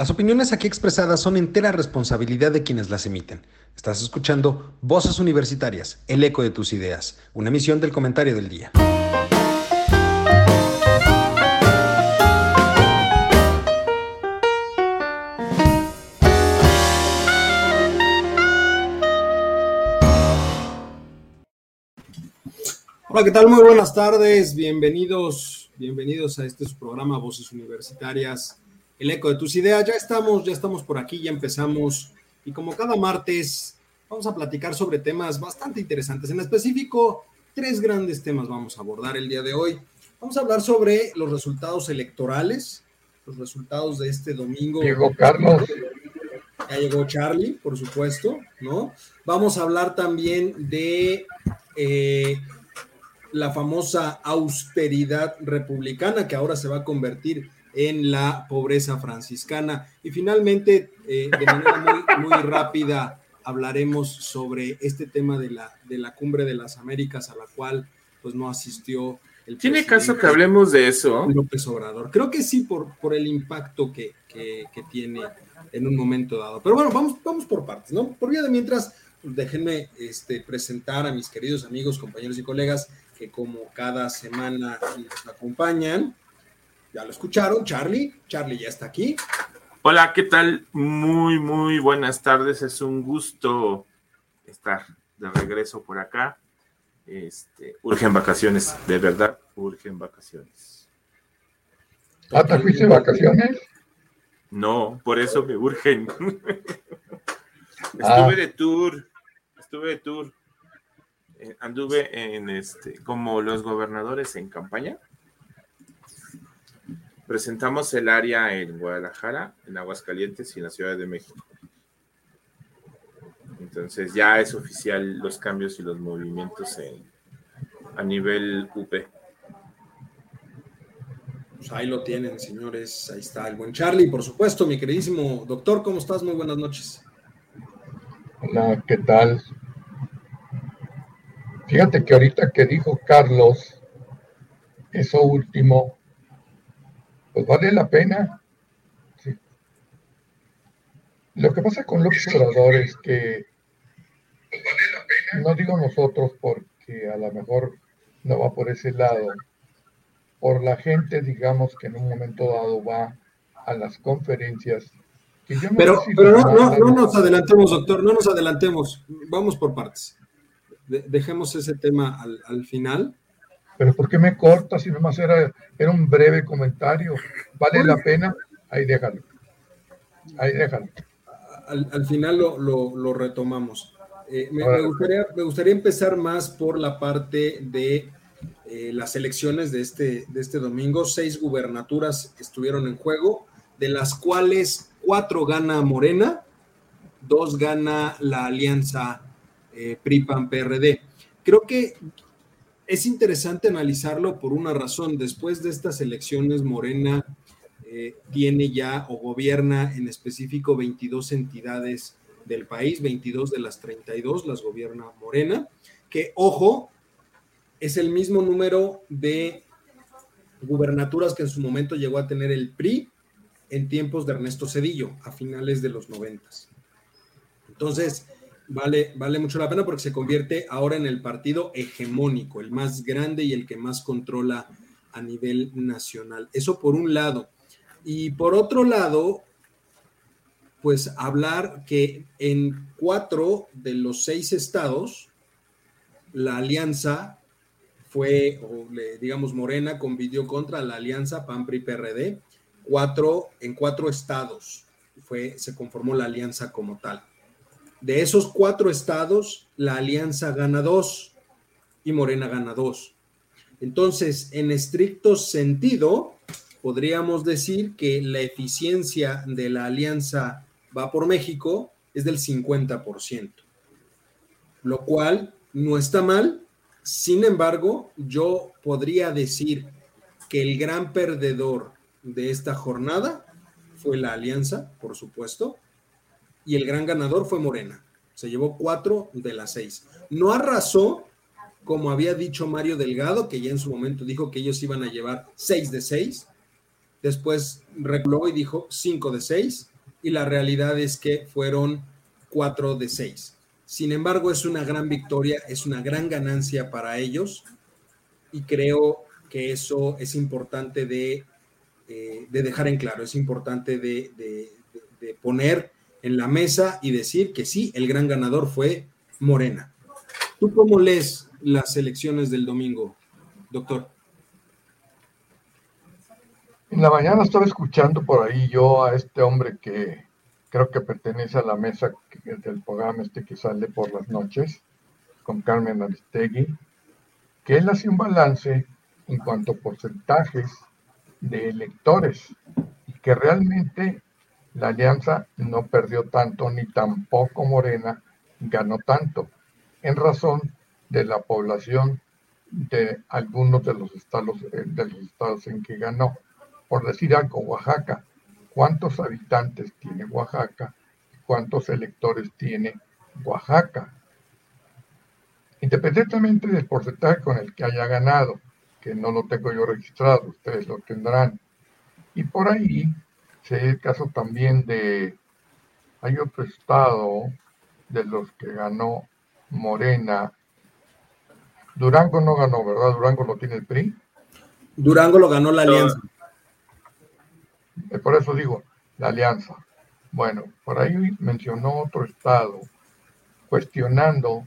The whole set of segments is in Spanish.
Las opiniones aquí expresadas son entera responsabilidad de quienes las emiten. Estás escuchando Voces Universitarias, el eco de tus ideas, una emisión del Comentario del Día. Hola, ¿qué tal? Muy buenas tardes. Bienvenidos a este programa Voces Universitarias, el eco de tus ideas. Ya estamos por aquí, ya empezamos. Y como cada martes, vamos a platicar sobre temas bastante interesantes. En específico, tres grandes temas vamos a abordar el día de hoy. Vamos a hablar sobre los resultados electorales, los resultados de este domingo. Llegó Carlos. Ya llegó Charlie, por supuesto, ¿no? Vamos a hablar también de la famosa austeridad republicana, que ahora se va a convertir en la pobreza franciscana. Y finalmente, de manera muy rápida, hablaremos sobre este tema de la Cumbre de las Américas, a la cual pues no asistió el presidente. ¿Tiene caso que hablemos de eso? López Obrador. Creo que sí, por el impacto que tiene en un momento dado. Pero bueno, vamos por partes, ¿no? Por vía de mientras, déjenme presentar a mis queridos amigos, compañeros y colegas que como cada semana nos acompañan. Ya lo escucharon, Charlie ya está aquí. Hola, ¿qué tal? Muy, muy buenas tardes, es un gusto estar de regreso por acá. Urgen vacaciones, de verdad, urgen vacaciones. ¿Ah, te fuiste de vacaciones? No, por eso me urgen. Estuve de tour. Anduve en como los gobernadores en campaña. Presentamos el área en Guadalajara, en Aguascalientes y en la Ciudad de México. Entonces ya es oficial los cambios y los movimientos a nivel UP. Pues ahí lo tienen, señores. Ahí está el buen Charlie, por supuesto, mi queridísimo doctor. ¿Cómo estás? Muy buenas noches. Hola, ¿qué tal? Fíjate que ahorita que dijo Carlos, eso último, pues vale la pena. Sí. Lo que pasa con López Obrador es que, no digo nosotros porque a lo mejor no va por ese lado, por la gente, digamos, que en un momento dado va a las conferencias. Que yo no no nos adelantemos, doctor, no nos adelantemos, vamos por partes. Dejemos ese tema al final. Pero ¿por qué me cortas? Si nomás era un breve comentario. ¿Vale la pena? Ahí déjalo. Al final lo retomamos. Me gustaría empezar más por la parte de las elecciones de este domingo. 6 gubernaturas estuvieron en juego, de las cuales 4 gana Morena, 2 gana la alianza PRI, PAN, PRD. Creo que es interesante analizarlo por una razón. Después de estas elecciones, Morena tiene ya o gobierna en específico 22 entidades del país, 22 de las 32 las gobierna Morena, que, ojo, es el mismo número de gubernaturas que en su momento llegó a tener el PRI en tiempos de Ernesto Zedillo, a finales de los 90s. Entonces, Vale mucho la pena porque se convierte ahora en el partido hegemónico, el más grande y el que más controla a nivel nacional. Eso por un lado. Y por otro lado, pues hablar que en 4 de los 6 estados, la alianza fue, Morena convivió contra la alianza PAN, PRI, PRD, en 4 estados se conformó la alianza como tal. De esos 4 estados, la alianza gana 2 y Morena gana 2. Entonces, en estricto sentido, podríamos decir que la eficiencia de la alianza Va por México es del 50%, lo cual no está mal. Sin embargo, yo podría decir que el gran perdedor de esta jornada fue la alianza, por supuesto, y el gran ganador fue Morena. Se llevó 4 de las 6. No arrasó, como había dicho Mario Delgado, que ya en su momento dijo que ellos iban a llevar 6 de 6. después reculó y dijo 5 de 6, y la realidad es que fueron 4 de 6. Sin embargo, es una gran victoria, es una gran ganancia para ellos, y creo que eso es importante de dejar en claro, es importante de poner en la mesa y decir que sí, el gran ganador fue Morena. ¿Tú cómo lees las elecciones del domingo, doctor? En la mañana estaba escuchando por ahí yo a este hombre que creo que pertenece a la mesa del programa que sale por las noches con Carmen Aristegui, que él hace un balance en cuanto a porcentajes de electores y que realmente la alianza no perdió tanto ni tampoco Morena ganó tanto en razón de la población de algunos de los estados en que ganó. Por decir algo, Oaxaca, ¿cuántos habitantes tiene Oaxaca? ¿Cuántos electores tiene Oaxaca? Independientemente del porcentaje con el que haya ganado, que no lo tengo yo registrado, ustedes lo tendrán. Y por ahí se da el caso también de, hay otro estado de los que ganó Morena. Durango no ganó, ¿verdad? Durango lo tiene el PRI. Durango lo ganó la alianza. Por eso digo, la alianza. Bueno, por ahí mencionó otro estado, cuestionando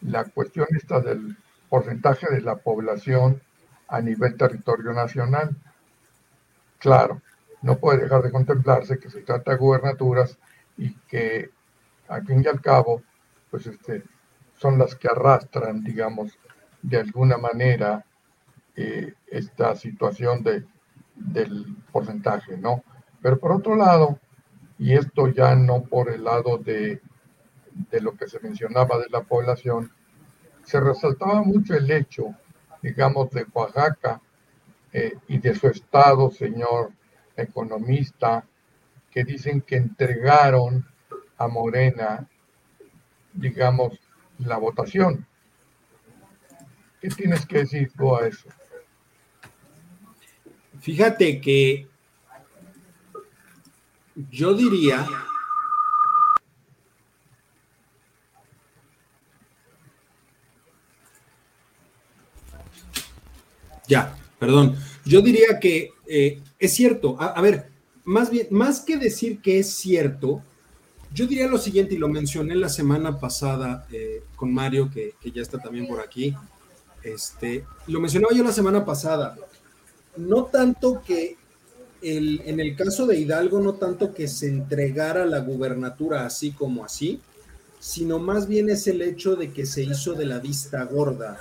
la cuestión esta del porcentaje de la población a nivel territorio nacional. Claro, no puede dejar de contemplarse que se trata de gubernaturas y que, al fin y al cabo, pues son las que arrastran, digamos, de alguna manera esta situación del porcentaje, ¿no? Pero por otro lado, y esto ya no por el lado de lo que se mencionaba de la población, se resaltaba mucho el hecho, digamos, de Oaxaca y de su estado, señor economista, que dicen que entregaron a Morena, digamos, la votación. ¿Qué tienes que decir tú a eso? Fíjate que yo diría que es cierto. A ver, más bien, más que decir que es cierto, yo diría lo siguiente, y lo mencioné la semana pasada con Mario, que ya está también por aquí. Lo mencionaba yo la semana pasada. No tanto que en el caso de Hidalgo, no tanto que se entregara la gubernatura así como así, sino más bien es el hecho de que se hizo de la vista gorda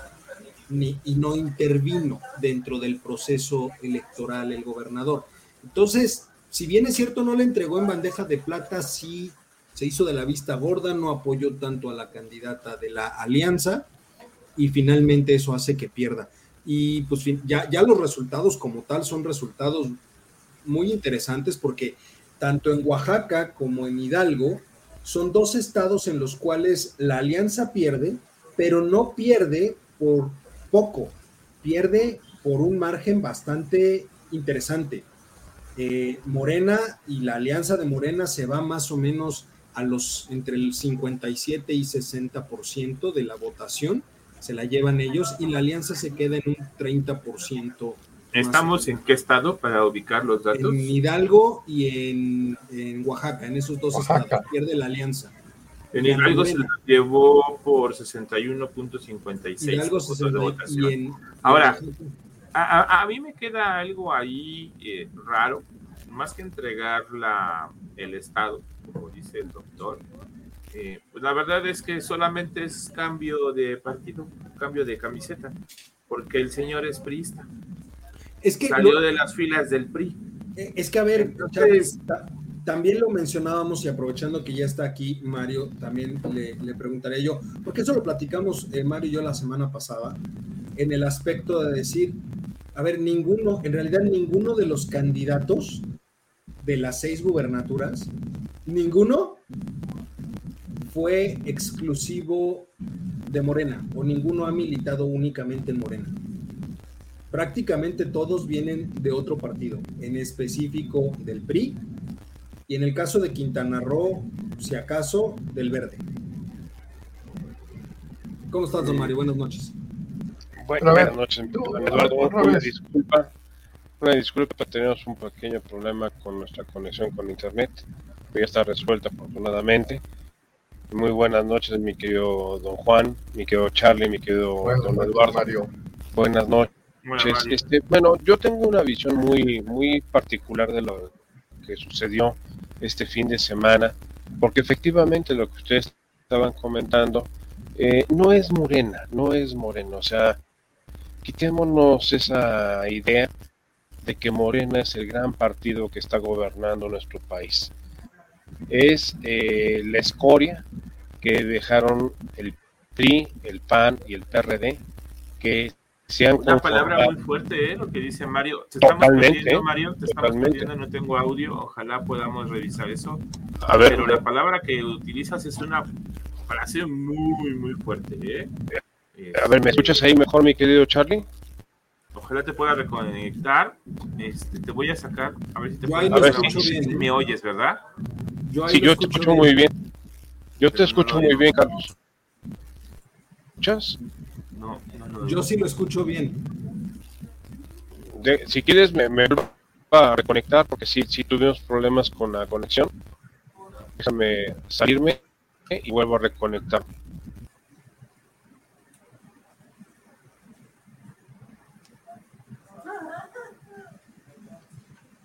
y no intervino dentro del proceso electoral el gobernador. Entonces, si bien es cierto, no le entregó en bandeja de plata, sí se hizo de la vista gorda, no apoyó tanto a la candidata de la alianza y finalmente eso hace que pierda. Y pues ya los resultados como tal son resultados muy interesantes porque tanto en Oaxaca como en Hidalgo son dos estados en los cuales la alianza pierde, pero no pierde por poco, pierde por un margen bastante interesante. Morena y la alianza de Morena se va más o menos a los entre el 57 y 60% de la votación. Se la llevan ellos y la alianza se queda en un 30%. ¿Estamos en qué estado para ubicar los datos? En Hidalgo y en Oaxaca, en esos dos estados, pierde la alianza. En Hidalgo se la llevó por 61.56 de votación. Ahora, a mí me queda algo ahí raro, más que entregar el estado, como dice el doctor. Pues la verdad es que solamente es cambio de partido, cambio de camiseta, porque el señor es priista. Es que salió de las filas del PRI. Es que, a ver, entonces, también lo mencionábamos y aprovechando que ya está aquí Mario, también le preguntaré yo, porque eso lo platicamos Mario y yo la semana pasada, en el aspecto de decir, a ver, en realidad ninguno de los candidatos de las 6 gubernaturas, ninguno fue exclusivo de Morena, o ninguno ha militado únicamente en Morena. prácticamente todos vienen de otro partido, en específico del PRI, y en el caso de Quintana Roo, si acaso, del Verde. ¿Cómo estás, don Mario? Buenas noches. Buenas noches, Eduardo. Una disculpa, tenemos un pequeño problema con nuestra conexión con internet, que ya está resuelta afortunadamente. Muy buenas noches, mi querido don Juan, mi querido Charlie, mi querido don Eduardo. Mario. Buenas noches. Bueno, yo tengo una visión muy particular de lo que sucedió este fin de semana, porque efectivamente lo que ustedes estaban comentando no es Morena, no es Moreno. O sea, quitémonos esa idea de que Morena es el gran partido que está gobernando nuestro país. Es la escoria que dejaron el PRI, el PAN y el PRD, que se han conformado. Una palabra muy fuerte, lo que dice Mario. Te estamos perdiendo, Mario, no tengo audio, ojalá podamos revisar eso. A ver, pero la palabra que utilizas es una frase muy fuerte. A ver, ¿me escuchas ahí mejor, mi querido Charlie? Ojalá te pueda reconectar. Te voy a sacar, a ver si te puedo. A ver si me oyes, ¿verdad? Sí, yo te escucho muy bien. Yo te escucho muy bien, Carlos. ¿Escuchas? No. Yo sí lo escucho bien. Si quieres, me voy a reconectar, porque sí tuvimos problemas con la conexión. Déjame salirme y vuelvo a reconectar.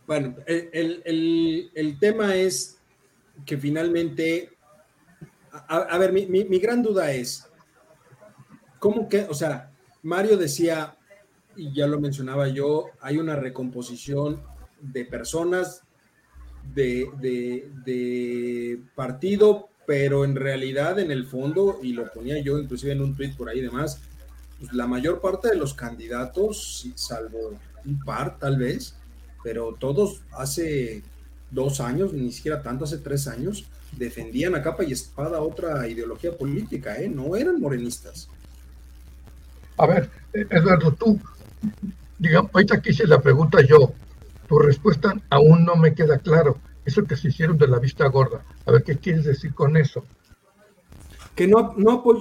Bueno, el tema es que finalmente, a ver, mi gran duda es, ¿cómo que, o sea, Mario decía, y ya lo mencionaba yo, hay una recomposición de personas, de partido, pero en realidad en el fondo, y lo ponía yo inclusive en un tuit por ahí y demás, pues la mayor parte de los candidatos, salvo un par tal vez, pero todos hace 2 años, ni siquiera tanto, hace 3 años, defendían a capa y espada otra ideología política, no eran morenistas. A ver, Eduardo, tú, digamos, ahorita que hice la pregunta yo, tu respuesta aún no me queda claro, eso que se hicieron de la vista gorda, a ver, ¿qué quieres decir con eso? Que no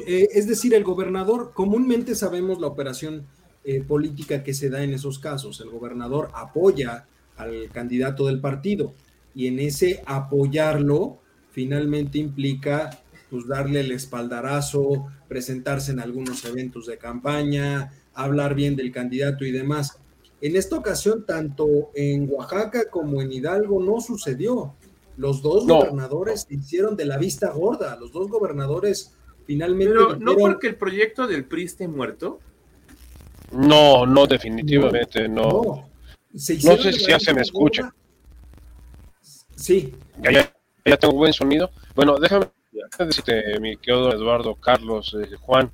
es decir, el gobernador, comúnmente sabemos la operación política que se da en esos casos, el gobernador apoya al candidato del partido, y en ese apoyarlo finalmente implica pues darle el espaldarazo, presentarse en algunos eventos de campaña, hablar bien del candidato y demás. En esta ocasión, tanto en Oaxaca como en Hidalgo no sucedió. Los dos gobernadores se hicieron de la vista gorda, los dos gobernadores finalmente... Pero no porque el proyecto del PRI esté muerto. No, definitivamente no. No sé si ya se me escucha. Sí. Ya tengo buen sonido. Bueno, déjame decirte, mi querido Eduardo, Carlos, Juan.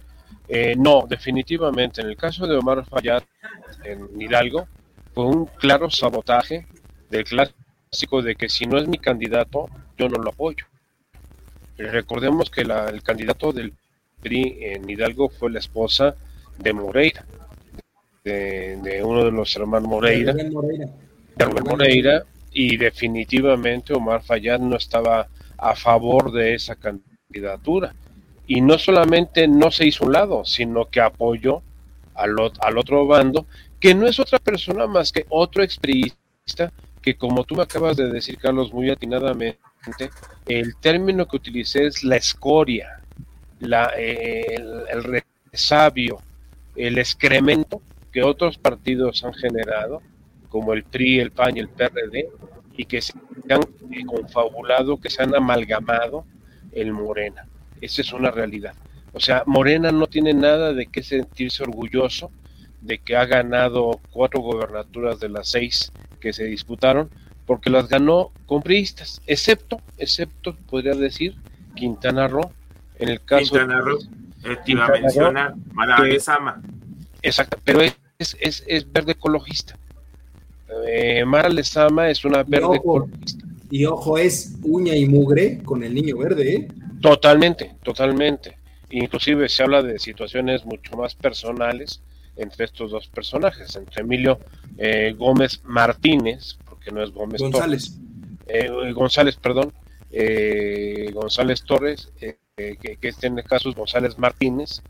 No, definitivamente, en el caso de Omar Fayad en Hidalgo, fue un claro sabotaje del clásico de que si no es mi candidato, yo no lo apoyo. Recordemos que el candidato del PRI en Hidalgo fue la esposa de Moreira. De uno de los hermanos Moreira, de Rubén Moreira, y definitivamente Omar Fayad no estaba a favor de esa candidatura, y no solamente no se hizo un lado, sino que apoyó al otro bando, que no es otra persona más que otro expriista, que como tú me acabas de decir, Carlos, muy atinadamente, el término que utilicé es la escoria, el resabio, el excremento que otros partidos han generado, como el PRI, el PAN y el PRD, y que se han confabulado, que se han amalgamado en Morena. Esa es una realidad. O sea, Morena no tiene nada de qué sentirse orgulloso de que ha ganado 4 gobernaturas de las 6 que se disputaron, porque las ganó con priistas, excepto, podría decir, Quintana Roo, en el caso... Quintana Roo, menciona Mara Lezama. Exacto, pero es verde ecologista. Mara Lezama es una verde ecologista. Y ojo, es uña y mugre con el niño verde, ¿eh? Totalmente. Inclusive se habla de situaciones mucho más personales entre estos dos personajes, entre Emilio Gómez Martínez, porque no es Gómez González Torres, González Torres, que este en el caso es González Martínez,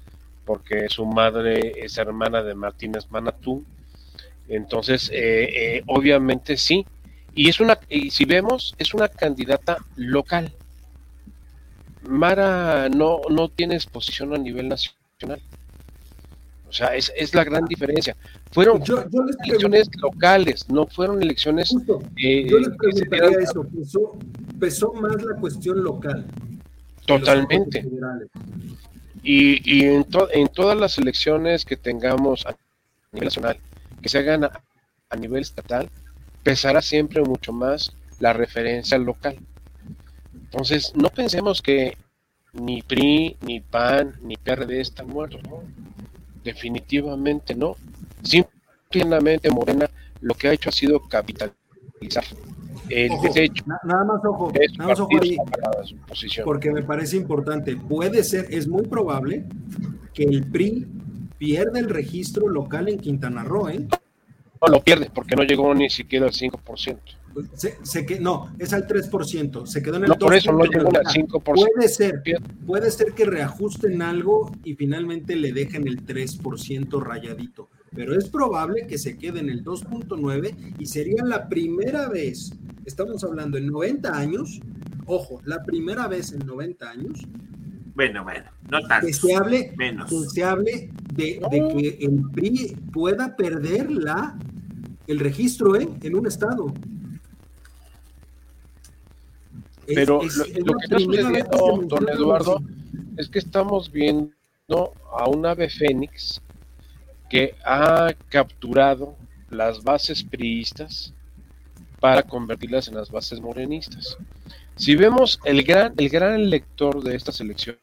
porque su madre es hermana de Martínez Manatú. Entonces, obviamente sí, y si vemos, es una candidata local. Mara no tiene exposición a nivel nacional. O sea, es la gran diferencia. Fueron elecciones locales, no fueron elecciones... Justo. Yo les preguntaría eso, ¿pesó más la cuestión local? Totalmente. Y en todas las elecciones que tengamos a nivel nacional, que se hagan a nivel estatal, pesará siempre mucho más la referencia local. Entonces, no pensemos que ni PRI, ni PAN, ni PRD están muertos, ¿no? Definitivamente no. Simplemente Morena lo que ha hecho ha sido capitalizar el desecho. Nada más ojo ahí, porque me parece importante. Puede ser, es muy probable que el PRI pierde el registro local en Quintana Roo, ¿eh? No lo pierde, porque no llegó ni siquiera al 5%. No, es al 3%, se quedó en el 2%. Por eso no llegó al 5%. Puede ser que reajusten algo y finalmente le dejen el 3% rayadito, pero es probable que se quede en el 2.9 y sería la primera vez, estamos hablando en 90 años, ojo, la primera vez en 90 años, Bueno, no tanto. Que se hable de que el PRI pueda perder el registro en un estado. Pero lo que está sucediendo, don Eduardo, es que estamos viendo a un ave fénix que ha capturado las bases priistas para convertirlas en las bases morenistas. Si vemos el gran elector de estas elecciones,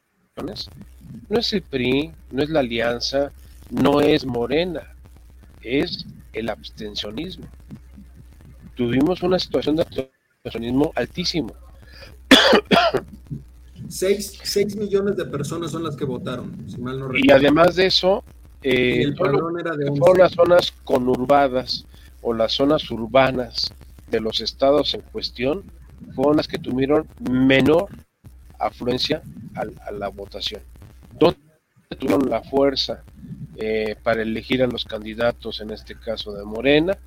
no es el PRI, no es la Alianza, no es Morena, es el abstencionismo. Tuvimos una situación de abstencionismo altísimo. 6 millones de personas son las que votaron, si mal no recuerdo. Y además de eso, fueron las zonas conurbadas o las zonas urbanas de los estados en cuestión, fueron las que tuvieron menor afluencia a la votación. ¿Dónde tuvieron la fuerza para elegir a los candidatos, en este caso de Morena,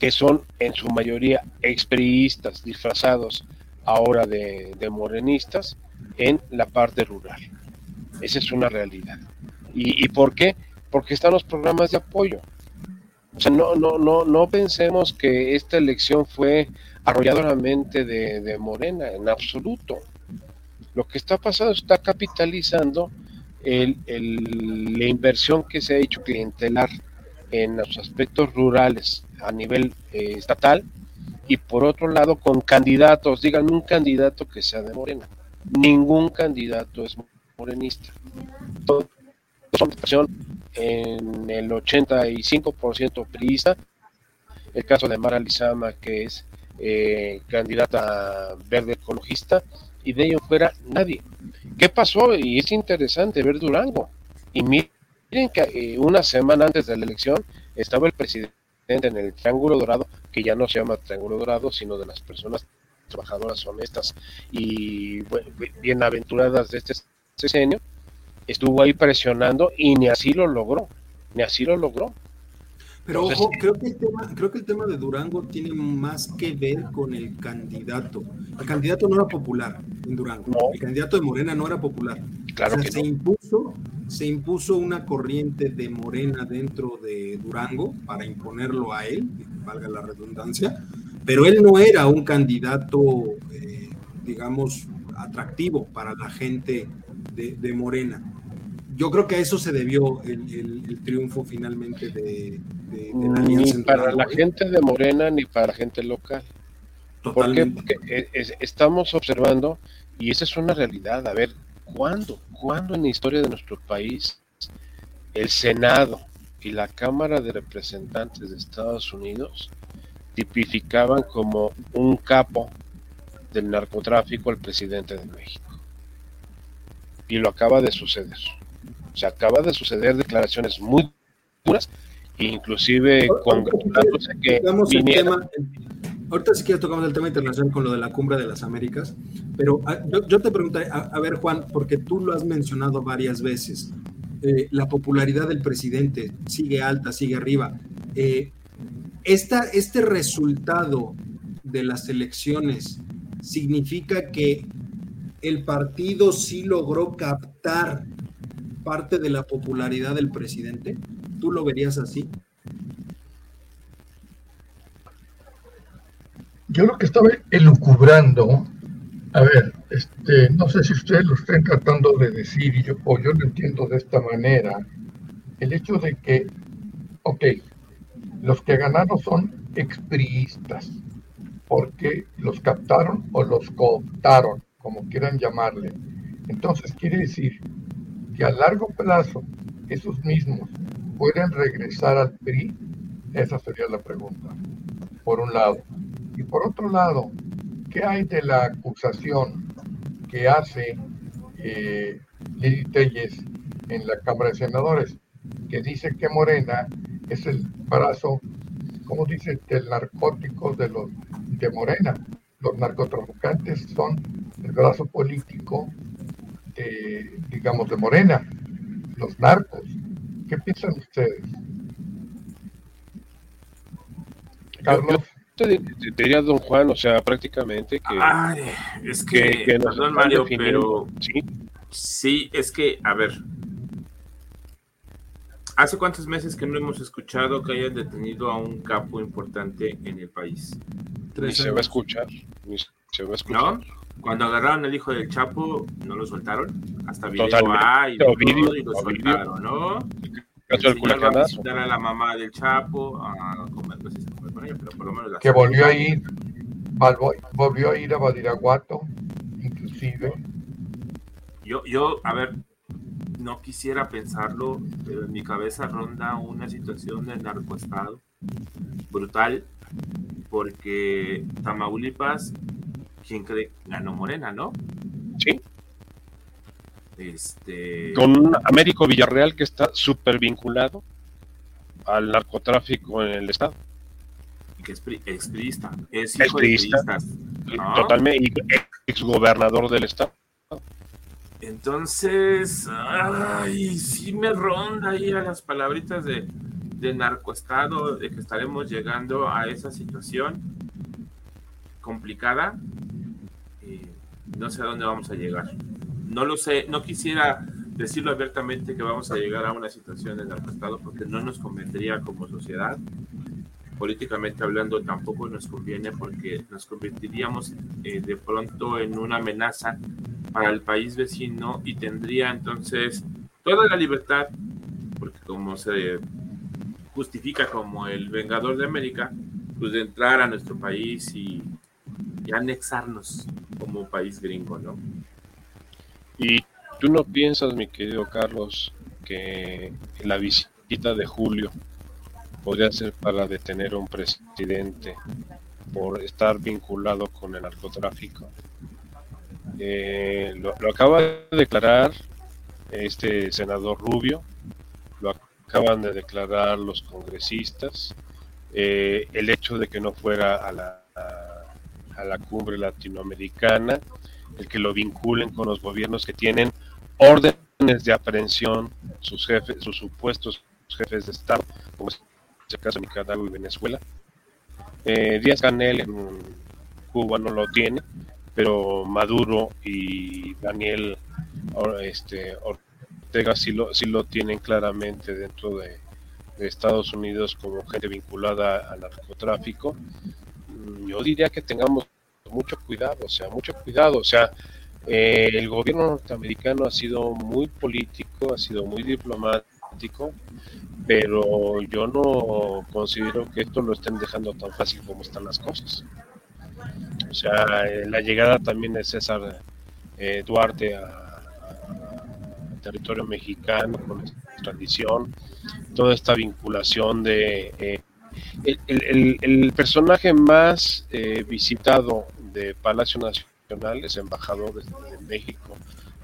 que son en su mayoría expriistas disfrazados ahora de morenistas, en la parte rural? Esa es una realidad. ¿Y por qué? Porque están los programas de apoyo. O sea, no pensemos que esta elección fue arrolladoramente de Morena, en absoluto. Lo que está pasando está capitalizando la inversión que se ha hecho clientelar en los aspectos rurales a nivel estatal, y por otro lado con candidatos, díganme un candidato que sea de Morena. Ningún candidato es morenista. Todos son en el 85% priista. El caso de Mara Lezama, que es candidata verde ecologista, y de ello fuera nadie. ¿Qué pasó? Y es interesante ver Durango. Y miren que una semana antes de la elección estaba el presidente en el Triángulo Dorado, que ya no se llama Triángulo Dorado, sino de las personas trabajadoras honestas y bienaventuradas de este sexenio. Estuvo ahí presionando y ni así lo logró. Pero entonces, ojo, creo que el tema de Durango tiene más que ver con el candidato. El candidato no era popular en Durango. No. El candidato de Morena no era popular. Claro, o sea, se impuso una corriente de Morena dentro de Durango para imponerlo a él, valga la redundancia, pero él no era un candidato, digamos, atractivo para la gente de Morena. Yo creo que a eso se debió el triunfo finalmente de la Alianza. Ni para la gente de Morena, ni para la gente local. Totalmente. Porque estamos observando, y esa es una realidad, a ver, ¿cuándo en la historia de nuestro país el Senado y la Cámara de Representantes de Estados Unidos tipificaban como un capo del narcotráfico al presidente de México? Y lo acaba de suceder. O sea, acaba de suceder declaraciones muy inclusive congratulándose que viniera. Ahorita sí que tocamos el tema internacional con lo de la Cumbre de las Américas, pero yo te preguntaré, a ver Juan, porque tú lo has mencionado varias veces, la popularidad del presidente sigue alta, sigue arriba. Este resultado de las elecciones significa que el partido sí logró captar parte de la popularidad del presidente. ¿Tú lo verías así? Yo lo que estaba elucubrando, no sé si ustedes lo estén tratando de decir, y yo lo entiendo de esta manera, el hecho de que, los que ganaron son expriistas, porque los captaron o los cooptaron, como quieran llamarle. Entonces quiere decir que a largo plazo esos mismos pueden regresar al PRI. Esa sería la pregunta, por un lado. Y por otro lado, ¿qué hay de la acusación que hace Lili Téllez en la Cámara de Senadores? Que dice que Morena es el brazo, como dice, del narcótico de Morena. Los narcotraficantes son el brazo político de Morena, los narcos. ¿Qué piensan ustedes? Carlos. Te diría, don Juan, prácticamente que... Ay, es que perdón, Mario, pero... ¿Sí? Sí, es que, a ver... ¿Hace cuántos meses que no hemos escuchado que hayan detenido a un capo importante en el país? Ni se va a escuchar. ¿No? Cuando agarraron al hijo del Chapo, ¿no lo soltaron? Hasta Ovidio, y lo soltaron, ¿no? El señor va a visitar a la mamá del Chapo, a comer cosas. Pero por lo menos que volvió a ir a Badiraguato, inclusive. Yo, a ver, no quisiera pensarlo, pero en mi cabeza ronda una situación de narcoestado brutal, porque Tamaulipas, ¿quién cree? Ganó Morena, ¿no? Sí. Con Américo Villarreal, que está súper vinculado al narcotráfico en el estado. Que es expriista, es hijo de priistas, ¿no? Totalmente, exgobernador del estado. Entonces, sí me ronda ahí a las palabritas de narcoestado, de que estaremos llegando a esa situación complicada. No sé a dónde vamos a llegar. No lo sé, no quisiera decirlo abiertamente que vamos a llegar a una situación de narcoestado porque no nos convendría como sociedad. Políticamente hablando tampoco nos conviene porque nos convertiríamos de pronto en una amenaza para el país vecino y tendría entonces toda la libertad, porque como se justifica como el vengador de América, pues de entrar a nuestro país y anexarnos como país gringo, ¿no? ¿Y tú no piensas, mi querido Carlos, que la visita de Julio podría ser para detener a un presidente por estar vinculado con el narcotráfico? Lo acaba de declarar este senador Rubio, lo acaban de declarar los congresistas, el hecho de que no fuera a la cumbre latinoamericana, el que lo vinculen con los gobiernos que tienen órdenes de aprehensión, sus supuestos jefes de Estado, como en el caso de Nicaragua y Venezuela. Díaz-Canel en Cuba no lo tiene, pero Maduro y Daniel Ortega sí lo tienen claramente dentro de Estados Unidos como gente vinculada al narcotráfico. Yo diría que tengamos mucho cuidado, el gobierno norteamericano ha sido muy político, ha sido muy diplomático, pero yo no considero que esto lo estén dejando tan fácil como están las cosas. La llegada también de César Duarte a territorio mexicano con extradición, toda esta vinculación de el personaje más visitado de Palacio Nacional es embajador de México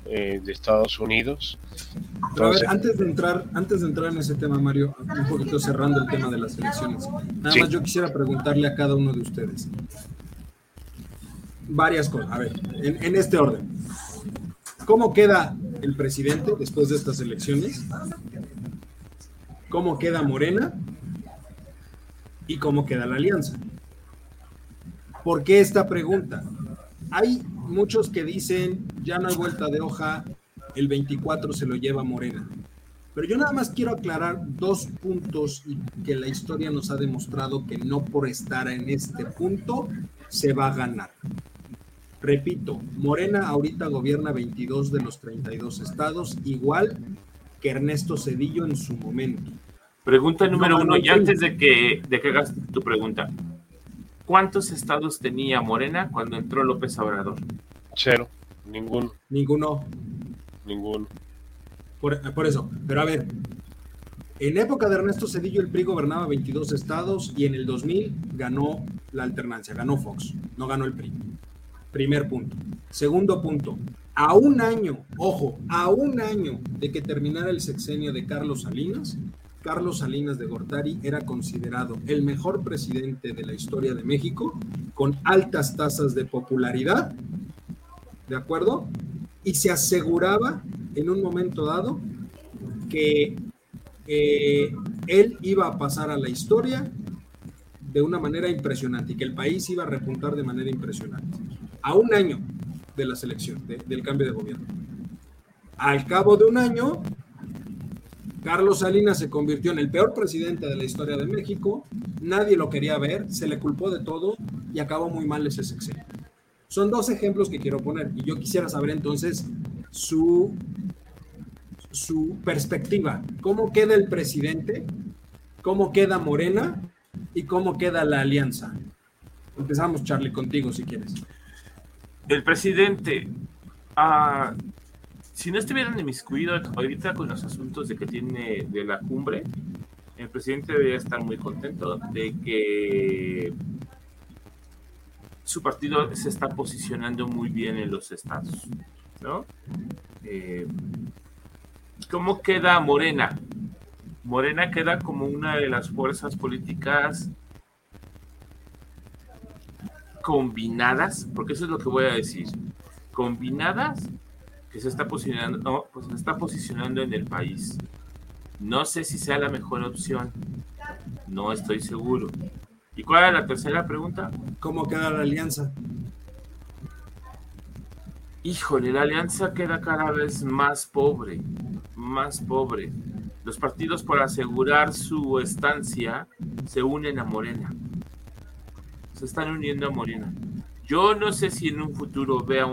de Estados Unidos. Entonces, pero a ver, antes de entrar en ese tema, Mario, un poquito cerrando el tema de las elecciones, nada sí. más yo quisiera preguntarle a cada uno de ustedes varias cosas. A ver, en este orden, ¿cómo queda el presidente después de estas elecciones? ¿Cómo queda Morena? ¿Y cómo queda la alianza? ¿Por qué esta pregunta? Hay muchos que dicen, ya no hay vuelta de hoja, el 24 se lo lleva Morena. Pero yo nada más quiero aclarar dos puntos que la historia nos ha demostrado que no por estar en este punto se va a ganar. Repito, Morena ahorita gobierna 22 de los 32 estados, igual que Ernesto Zedillo en su momento. Pregunta número uno, y antes de que hagas tu pregunta, ¿cuántos estados tenía Morena cuando entró López Obrador? Cero, ninguno. Ninguno. Por eso, pero a ver, en época de Ernesto Zedillo el PRI gobernaba 22 estados y en el 2000 ganó la alternancia, ganó Fox, no ganó el PRI. Primer punto. Segundo punto, a un año, ojo, a un año de que terminara el sexenio de Carlos Salinas de Gortari era considerado el mejor presidente de la historia de México, con altas tasas de popularidad, ¿de acuerdo? Y se aseguraba en un momento dado que él iba a pasar a la historia de una manera impresionante y que el país iba a repuntar de manera impresionante. A un año de la elecciones, del cambio de gobierno. Al cabo de un año, Carlos Salinas se convirtió en el peor presidente de la historia de México, nadie lo quería ver, se le culpó de todo y acabó muy mal ese sexenio. Son dos ejemplos que quiero poner y yo quisiera saber entonces su perspectiva. ¿Cómo queda el presidente? ¿Cómo queda Morena? ¿Y cómo queda la alianza? Empezamos, Charlie, contigo si quieres. El presidente... Si no estuvieran inmiscuido ahorita con los asuntos de que tiene de la cumbre, el presidente debería estar muy contento de que su partido se está posicionando muy bien en los estados, ¿no? ¿Cómo queda Morena? Morena queda como una de las fuerzas políticas combinadas, porque eso es lo que voy a decir, combinadas, que se está posicionando en el país. No sé si sea la mejor opción. No estoy seguro. ¿Y cuál era la tercera pregunta? ¿Cómo queda la alianza? Híjole, la alianza queda cada vez más pobre. Los partidos, para asegurar su estancia, se unen a Morena. Se están uniendo a Morena. Yo no sé si en un futuro vea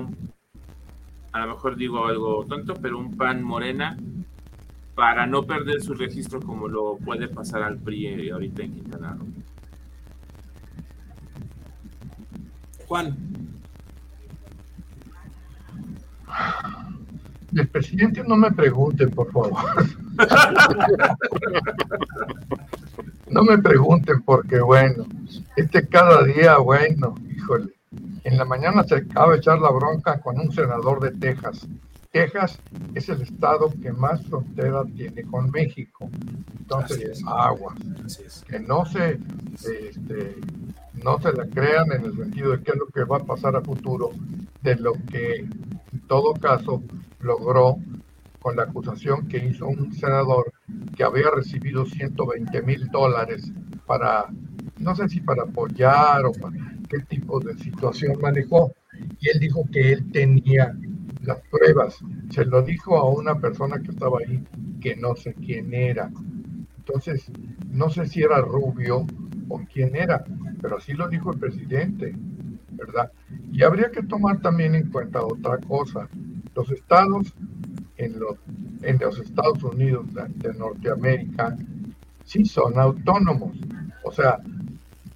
a lo mejor digo algo tonto, pero un PAN Morena para no perder su registro como lo puede pasar al PRI ahorita en Quintana Roo. Juan. El presidente no me pregunte, por favor. No me pregunten porque, bueno, cada día, bueno, híjole. En la mañana se acaba de echar la bronca con un senador de Texas. Texas es el estado que más frontera tiene con México. Entonces, aguas. Que no se la crean en el sentido de qué es lo que va a pasar a futuro, de lo que en todo caso logró con la acusación que hizo un senador que había recibido $120,000 para, no sé si para apoyar o para... qué tipo de situación manejó, y él dijo que él tenía las pruebas, se lo dijo a una persona que estaba ahí que no sé quién era, entonces no sé si era Rubio o quién era, pero así lo dijo el presidente, ¿verdad? Y habría que tomar también en cuenta otra cosa, los estados en los Estados Unidos de Norteamérica sí son autónomos, o sea,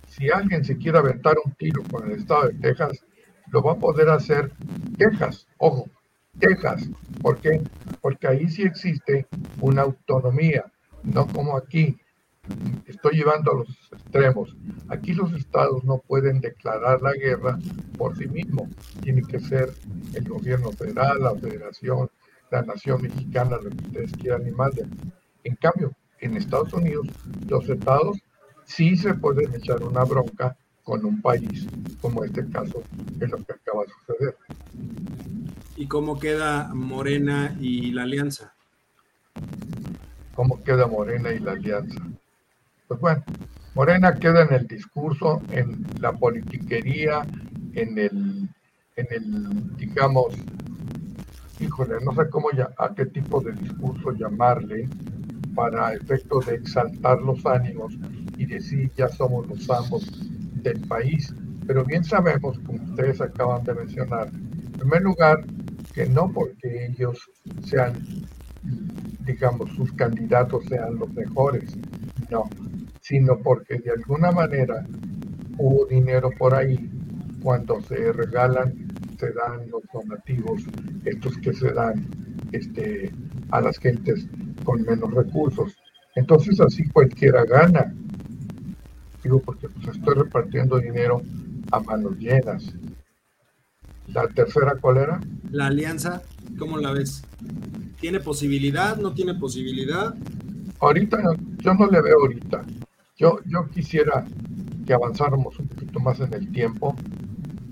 si alguien se quiere aventar un tiro con el estado de Texas, lo va a poder hacer Texas. ¿Por qué? Porque ahí sí existe una autonomía, no como aquí, estoy llevando a los extremos. Aquí los estados no pueden declarar la guerra por sí mismos. Tiene que ser el gobierno federal, la federación, la nación mexicana, lo que ustedes quieran y manden. En cambio, en Estados Unidos, los estados sí se pueden echar una bronca con un país, como este caso, que es lo que acaba de suceder. ¿Y cómo queda Morena y la alianza? ¿Cómo queda Morena y la alianza? Pues bueno, Morena queda en el discurso, en la politiquería, en el digamos, híjole, no sé cómo ya, a qué tipo de discurso llamarle para efectos de exaltar los ánimos y decir ya somos los amos del país. Pero bien sabemos, como ustedes acaban de mencionar, en primer lugar, que no porque ellos sean, digamos, sus candidatos sean los mejores, no, sino porque de alguna manera hubo dinero por ahí. Cuando se regalan, se dan los donativos, estos que se dan a las gentes con menos recursos. Entonces así cualquiera gana, digo, porque pues estoy repartiendo dinero a manos llenas. ¿La tercera cuál era? La alianza, ¿cómo la ves? ¿Tiene posibilidad? ¿No tiene posibilidad? Ahorita no, yo no le veo ahorita. Yo quisiera que avanzáramos un poquito más en el tiempo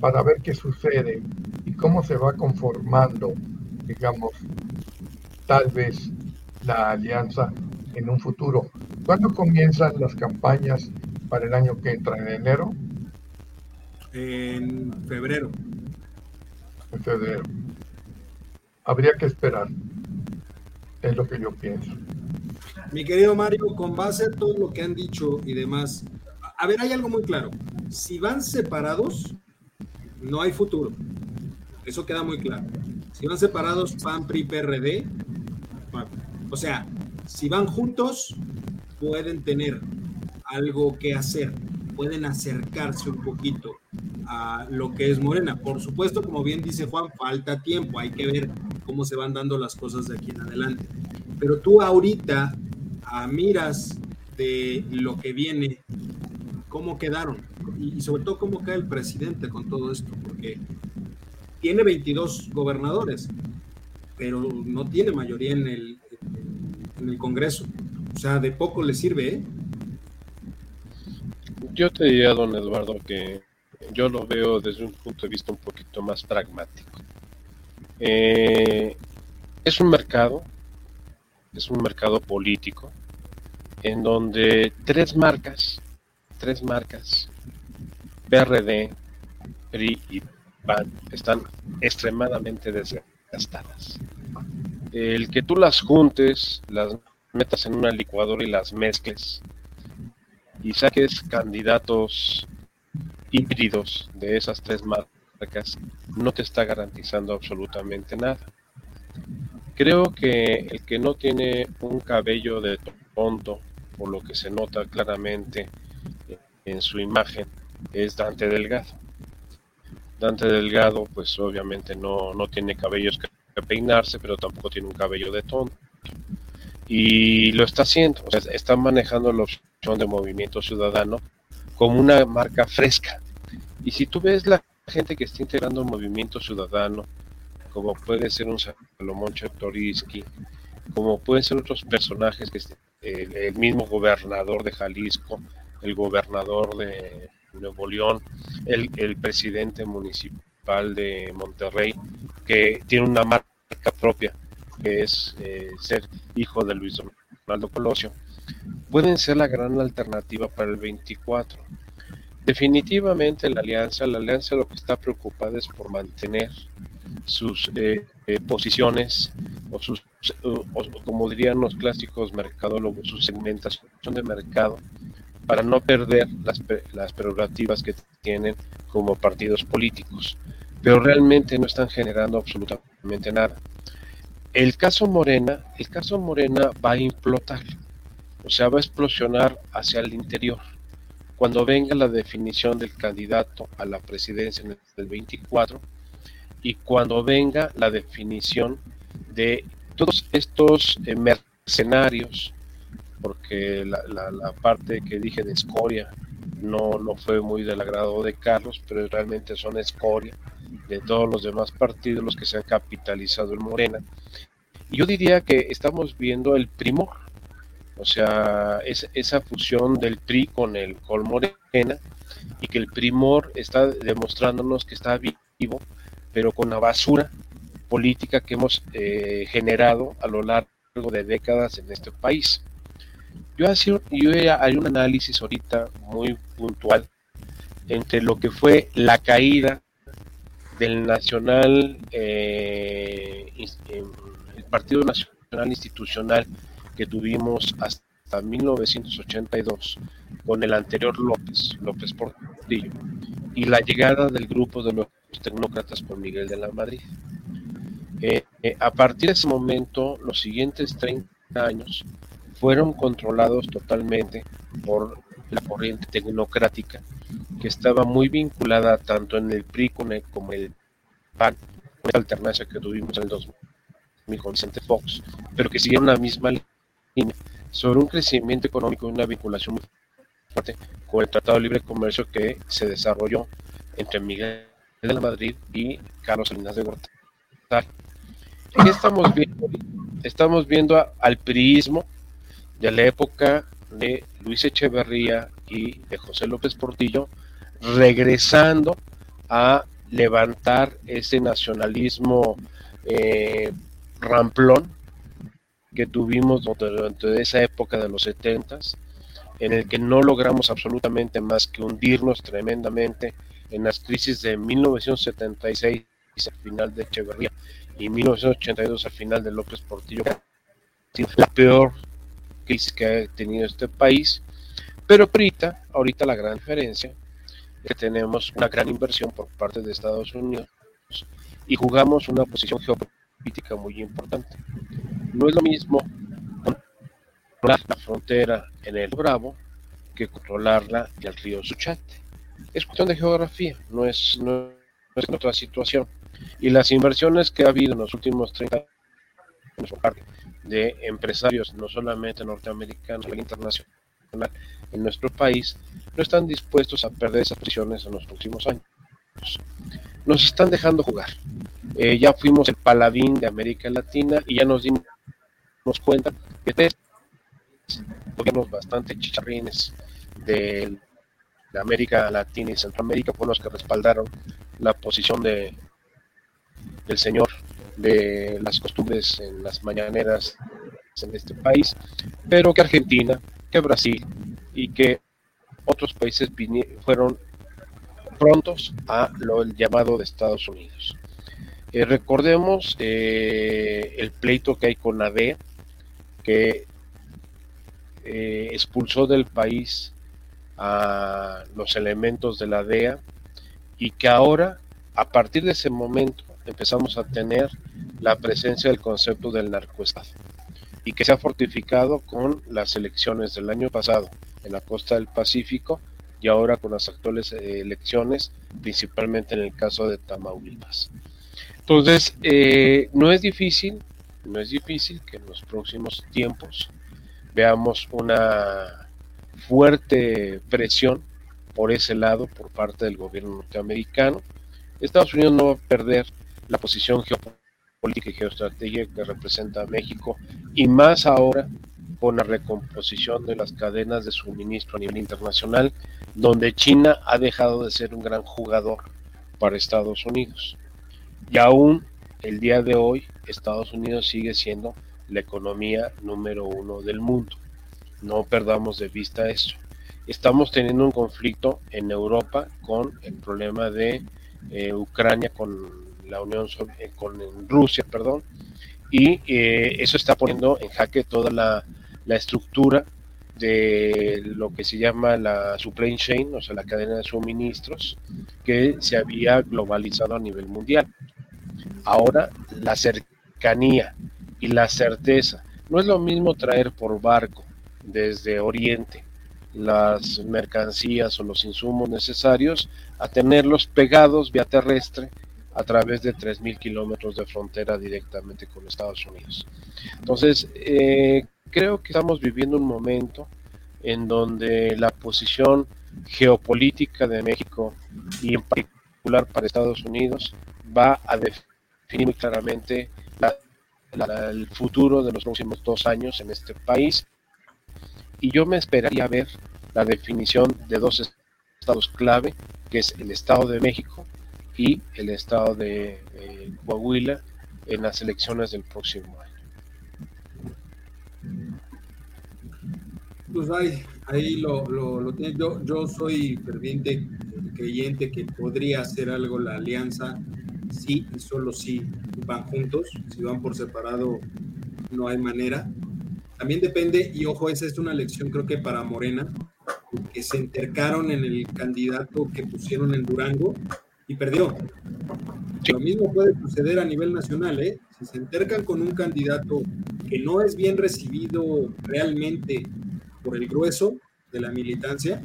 para ver qué sucede y cómo se va conformando, digamos, tal vez la alianza en un futuro. ¿Cuándo comienzan las campañas para el año que entra? ¿En enero? En febrero. En febrero. Habría que esperar, es lo que yo pienso. Mi querido Mario, con base a todo lo que han dicho y demás, a ver, hay algo muy claro. Si van separados, no hay futuro. Eso queda muy claro. Si van separados, PAN, PRI, PRD, bueno, o sea, si van juntos, pueden tener algo que hacer, pueden acercarse un poquito a lo que es Morena. Por supuesto, como bien dice Juan, falta tiempo, hay que ver cómo se van dando las cosas de aquí en adelante. Pero tú ahorita, a miras de lo que viene, ¿cómo quedaron? Y sobre todo, ¿cómo cae el presidente con todo esto? Porque tiene 22 gobernadores, pero no tiene mayoría en el Congreso. O sea, de poco le sirve, ¿eh? Yo te diría, don Eduardo, que yo lo veo desde un punto de vista un poquito más pragmático. Es un mercado político en donde tres marcas, PRD, PRI y PAN, están extremadamente desgastadas. El que tú las juntes, las metas en una licuadora y las mezcles y saques candidatos híbridos de esas tres marcas, no te está garantizando absolutamente nada. Creo que el que no tiene un cabello de tonto, por lo que se nota claramente en su imagen, es Dante Delgado. Dante Delgado, pues obviamente no tiene cabellos que peinarse, pero tampoco tiene un cabello de tonto. Y lo está haciendo, o sea, está manejando la opción de Movimiento Ciudadano como una marca fresca. Y si tú ves la gente que está integrando el Movimiento Ciudadano, como puede ser un Salomón Chertoriski, como pueden ser otros personajes, que el mismo gobernador de Jalisco, el gobernador de Nuevo León, el presidente municipal de Monterrey, que tiene una marca propia, que es ser hijo de Luis Donaldo Colosio, pueden ser la gran alternativa para el 24. Definitivamente la alianza lo que está preocupada es por mantener sus posiciones o sus, como dirían los clásicos mercadólogos, su segmentación de mercado, para no perder las prerrogativas que tienen como partidos políticos, pero realmente no están generando absolutamente nada. El caso Morena va a implotar, o sea, va a explosionar hacia el interior. Cuando venga la definición del candidato a la presidencia en el 24, y cuando venga la definición de todos estos mercenarios porque la parte que dije de escoria no fue muy del agrado de Carlos, pero realmente son escoria de todos los demás partidos los que se han capitalizado en Morena. Y yo diría que estamos viendo el primor, o sea, esa fusión del PRI con Morena, y que el primor está demostrándonos que está vivo, pero con la basura política que hemos generado a lo largo de décadas en este país. Hay un análisis ahorita muy puntual entre lo que fue la caída del Nacional, el Partido Nacional Institucional que tuvimos hasta 1982 con el anterior López Portillo, y la llegada del grupo de los tecnócratas con Miguel de la Madrid. A partir de ese momento, los siguientes 30 años fueron controlados totalmente por la corriente tecnocrática que estaba muy vinculada tanto en el PRI como en el PAN, con esa alternancia que tuvimos en el 2000 con Vicente Fox, pero que siguieron la misma línea sobre un crecimiento económico y una vinculación muy fuerte con el Tratado de Libre Comercio que se desarrolló entre Miguel de la Madrid y Carlos Salinas de Gortari. ¿Qué estamos viendo? Estamos viendo al priismo de la época de Luis Echeverría y de José López Portillo regresando a levantar ese nacionalismo ramplón que tuvimos durante esa época de los 70s, en el que no logramos absolutamente más que hundirnos tremendamente en las crisis de 1976 al final de Echeverría y 1982 al final de López Portillo, la peor crisis que ha tenido este país. Pero ahorita la gran diferencia es que tenemos una gran inversión por parte de Estados Unidos y jugamos una posición geopolítica muy importante. No es lo mismo controlar la frontera en el Bravo que controlarla en el río Suchate. Es cuestión de geografía, no es otra situación. Y las inversiones que ha habido en los últimos 30 años de empresarios, no solamente norteamericanos, sino internacional, en nuestro país, no están dispuestos a perder esas posiciones en los próximos años. Nos están dejando jugar. Ya fuimos el paladín de América Latina y ya nos dimos cuenta que gobiernos bastante chicharrines de América Latina y Centroamérica fueron los que respaldaron la posición del señor de las costumbres en las mañaneras en este país, pero que Argentina, que Brasil y que otros países fueron prontos a lo llamado de Estados Unidos. Recordemos el pleito que hay con la DEA, que expulsó del país a los elementos de la DEA, y que ahora, a partir de ese momento, empezamos a tener la presencia del concepto del narcoestado, y que se ha fortificado con las elecciones del año pasado en la costa del Pacífico y ahora con las actuales elecciones, principalmente en el caso de Tamaulipas. Entonces, no es difícil que en los próximos tiempos veamos una fuerte presión por ese lado por parte del gobierno norteamericano. Estados Unidos no va a perder la posición geopolítica y geoestratégica que representa a México, y más ahora con la recomposición de las cadenas de suministro a nivel internacional, donde China ha dejado de ser un gran jugador para Estados Unidos. Y aún el día de hoy, Estados Unidos sigue siendo la economía número uno del mundo. No perdamos de vista eso. Estamos teniendo un conflicto en Europa con el problema de Ucrania con la Unión con Rusia, y eso está poniendo en jaque toda la estructura de lo que se llama la supply chain, o sea, la cadena de suministros que se había globalizado a nivel mundial. Ahora la cercanía y la certeza. No es lo mismo traer por barco desde Oriente las mercancías o los insumos necesarios a tenerlos pegados vía terrestre a través de 3,000 kilómetros de frontera directamente con Estados Unidos. Entonces, creo que estamos viviendo un momento en donde la posición geopolítica de México y en particular para Estados Unidos va a definir muy claramente el futuro de los próximos 2 años en este país, y yo me esperaría ver la definición de 2 estados clave, que es el Estado de México y el Estado de Coahuila en las elecciones del próximo año. Pues ahí lo tiene. Yo soy ferviente creyente que podría hacer algo la alianza sí y solo si van juntos. Si van por separado no hay manera. También depende, y ojo, esa es una lección creo que para Morena, que se entercaron en el candidato que pusieron en Durango y perdió. Lo mismo puede suceder a nivel nacional, ¿eh? Si se entercan con un candidato que no es bien recibido realmente por el grueso de la militancia,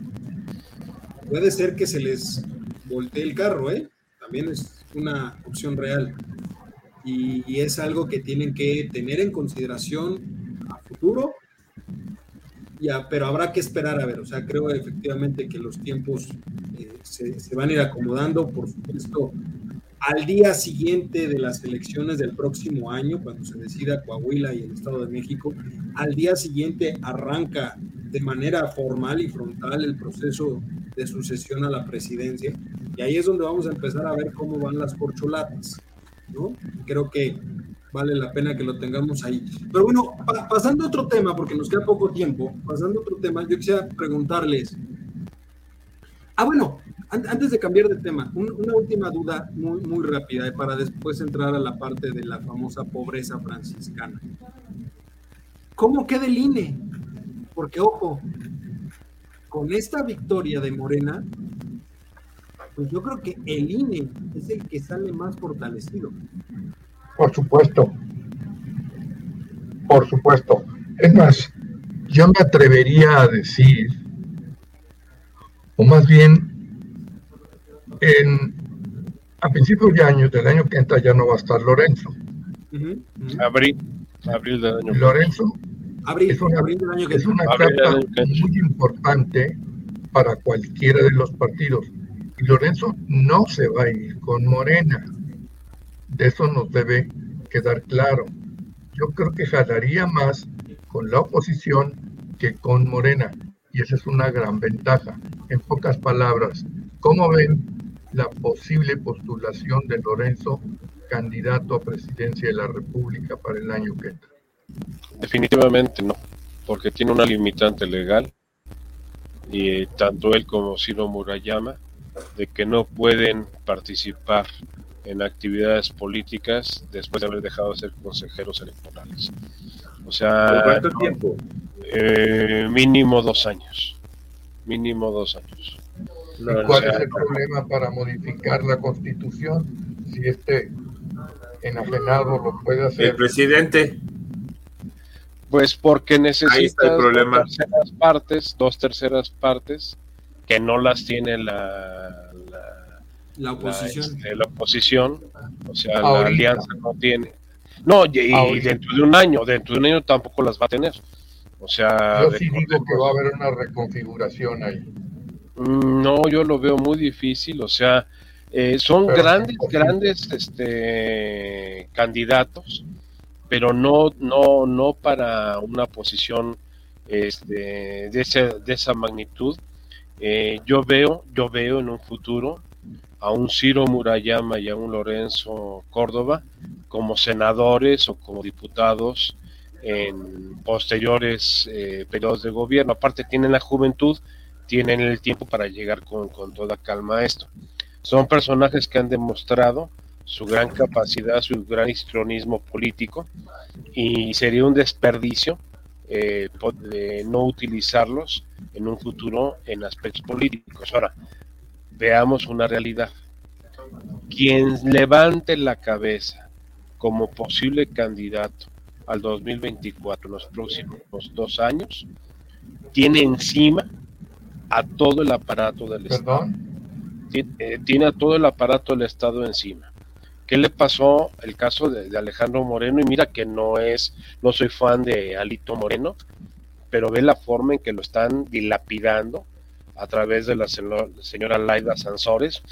puede ser que se les voltee el carro, ¿eh? También es una opción real. Y es algo que tienen que tener en consideración a futuro. Pero habrá que esperar a ver, o sea, creo efectivamente que los tiempos se van a ir acomodando. Por supuesto, al día siguiente de las elecciones del próximo año, cuando se decida Coahuila y el Estado de México, al día siguiente arranca de manera formal y frontal el proceso de sucesión a la presidencia, y ahí es donde vamos a empezar a ver cómo van las corcholatas, ¿no? Creo que vale la pena que lo tengamos ahí. Pero bueno, pasando a otro tema, porque nos queda poco tiempo, yo quisiera preguntarles. Antes de cambiar de tema, una última duda muy, muy rápida, para después entrar a la parte de la famosa pobreza franciscana. ¿Cómo queda el INE? Porque, ojo, con esta victoria de Morena, pues yo creo que el INE es el que sale más fortalecido. Por supuesto. Es más, yo me atrevería a decir, o más bien, a principios de año, del año que entra, ya no va a estar Lorenzo. Uh-huh. Uh-huh. Abril del año. Lorenzo abril del año que es una carta muy importante para cualquiera de los partidos. Y Lorenzo no se va a ir con Morena. De eso nos debe quedar claro. Yo creo que jalaría más con la oposición que con Morena, y esa es una gran ventaja. En pocas palabras, ¿cómo ven la posible postulación de Lorenzo candidato a presidencia de la República para el año que entra? Definitivamente no, porque tiene una limitante legal, y tanto él como Ciro Murayama, de que no pueden participar en actividades políticas después de haber dejado de ser consejeros electorales. O sea, ¿cuánto tiempo? Mínimo 2 años. ¿Cuál es el problema para modificar la Constitución si este enajenado lo puede hacer? El presidente. Pues porque necesita 2/3 partes que no las tiene la oposición. La oposición, o sea, ahorita. La alianza no tiene. No, y dentro de un año tampoco las va a tener. O sea, yo sí digo que va a haber una reconfiguración ahí. No, yo lo veo muy difícil, o sea, son grandes candidatos, pero no para una posición de esa magnitud. Yo veo en un futuro a un Ciro Murayama y a un Lorenzo Córdoba como senadores o como diputados en posteriores periodos de gobierno. Aparte tienen la juventud, tienen el tiempo para llegar con toda calma a esto. Son personajes que han demostrado su gran capacidad, su gran histrionismo político, y sería un desperdicio de no utilizarlos en un futuro en aspectos políticos. Ahora, veamos una realidad. Quien levante la cabeza como posible candidato al 2024, en los próximos 2 años, tiene encima a todo el aparato del Estado encima. ¿Qué le pasó el caso de Alejandro Moreno? Y mira que no soy fan de Alito Moreno, pero ve la forma en que lo están dilapidando a través de la señora Laida Sansores,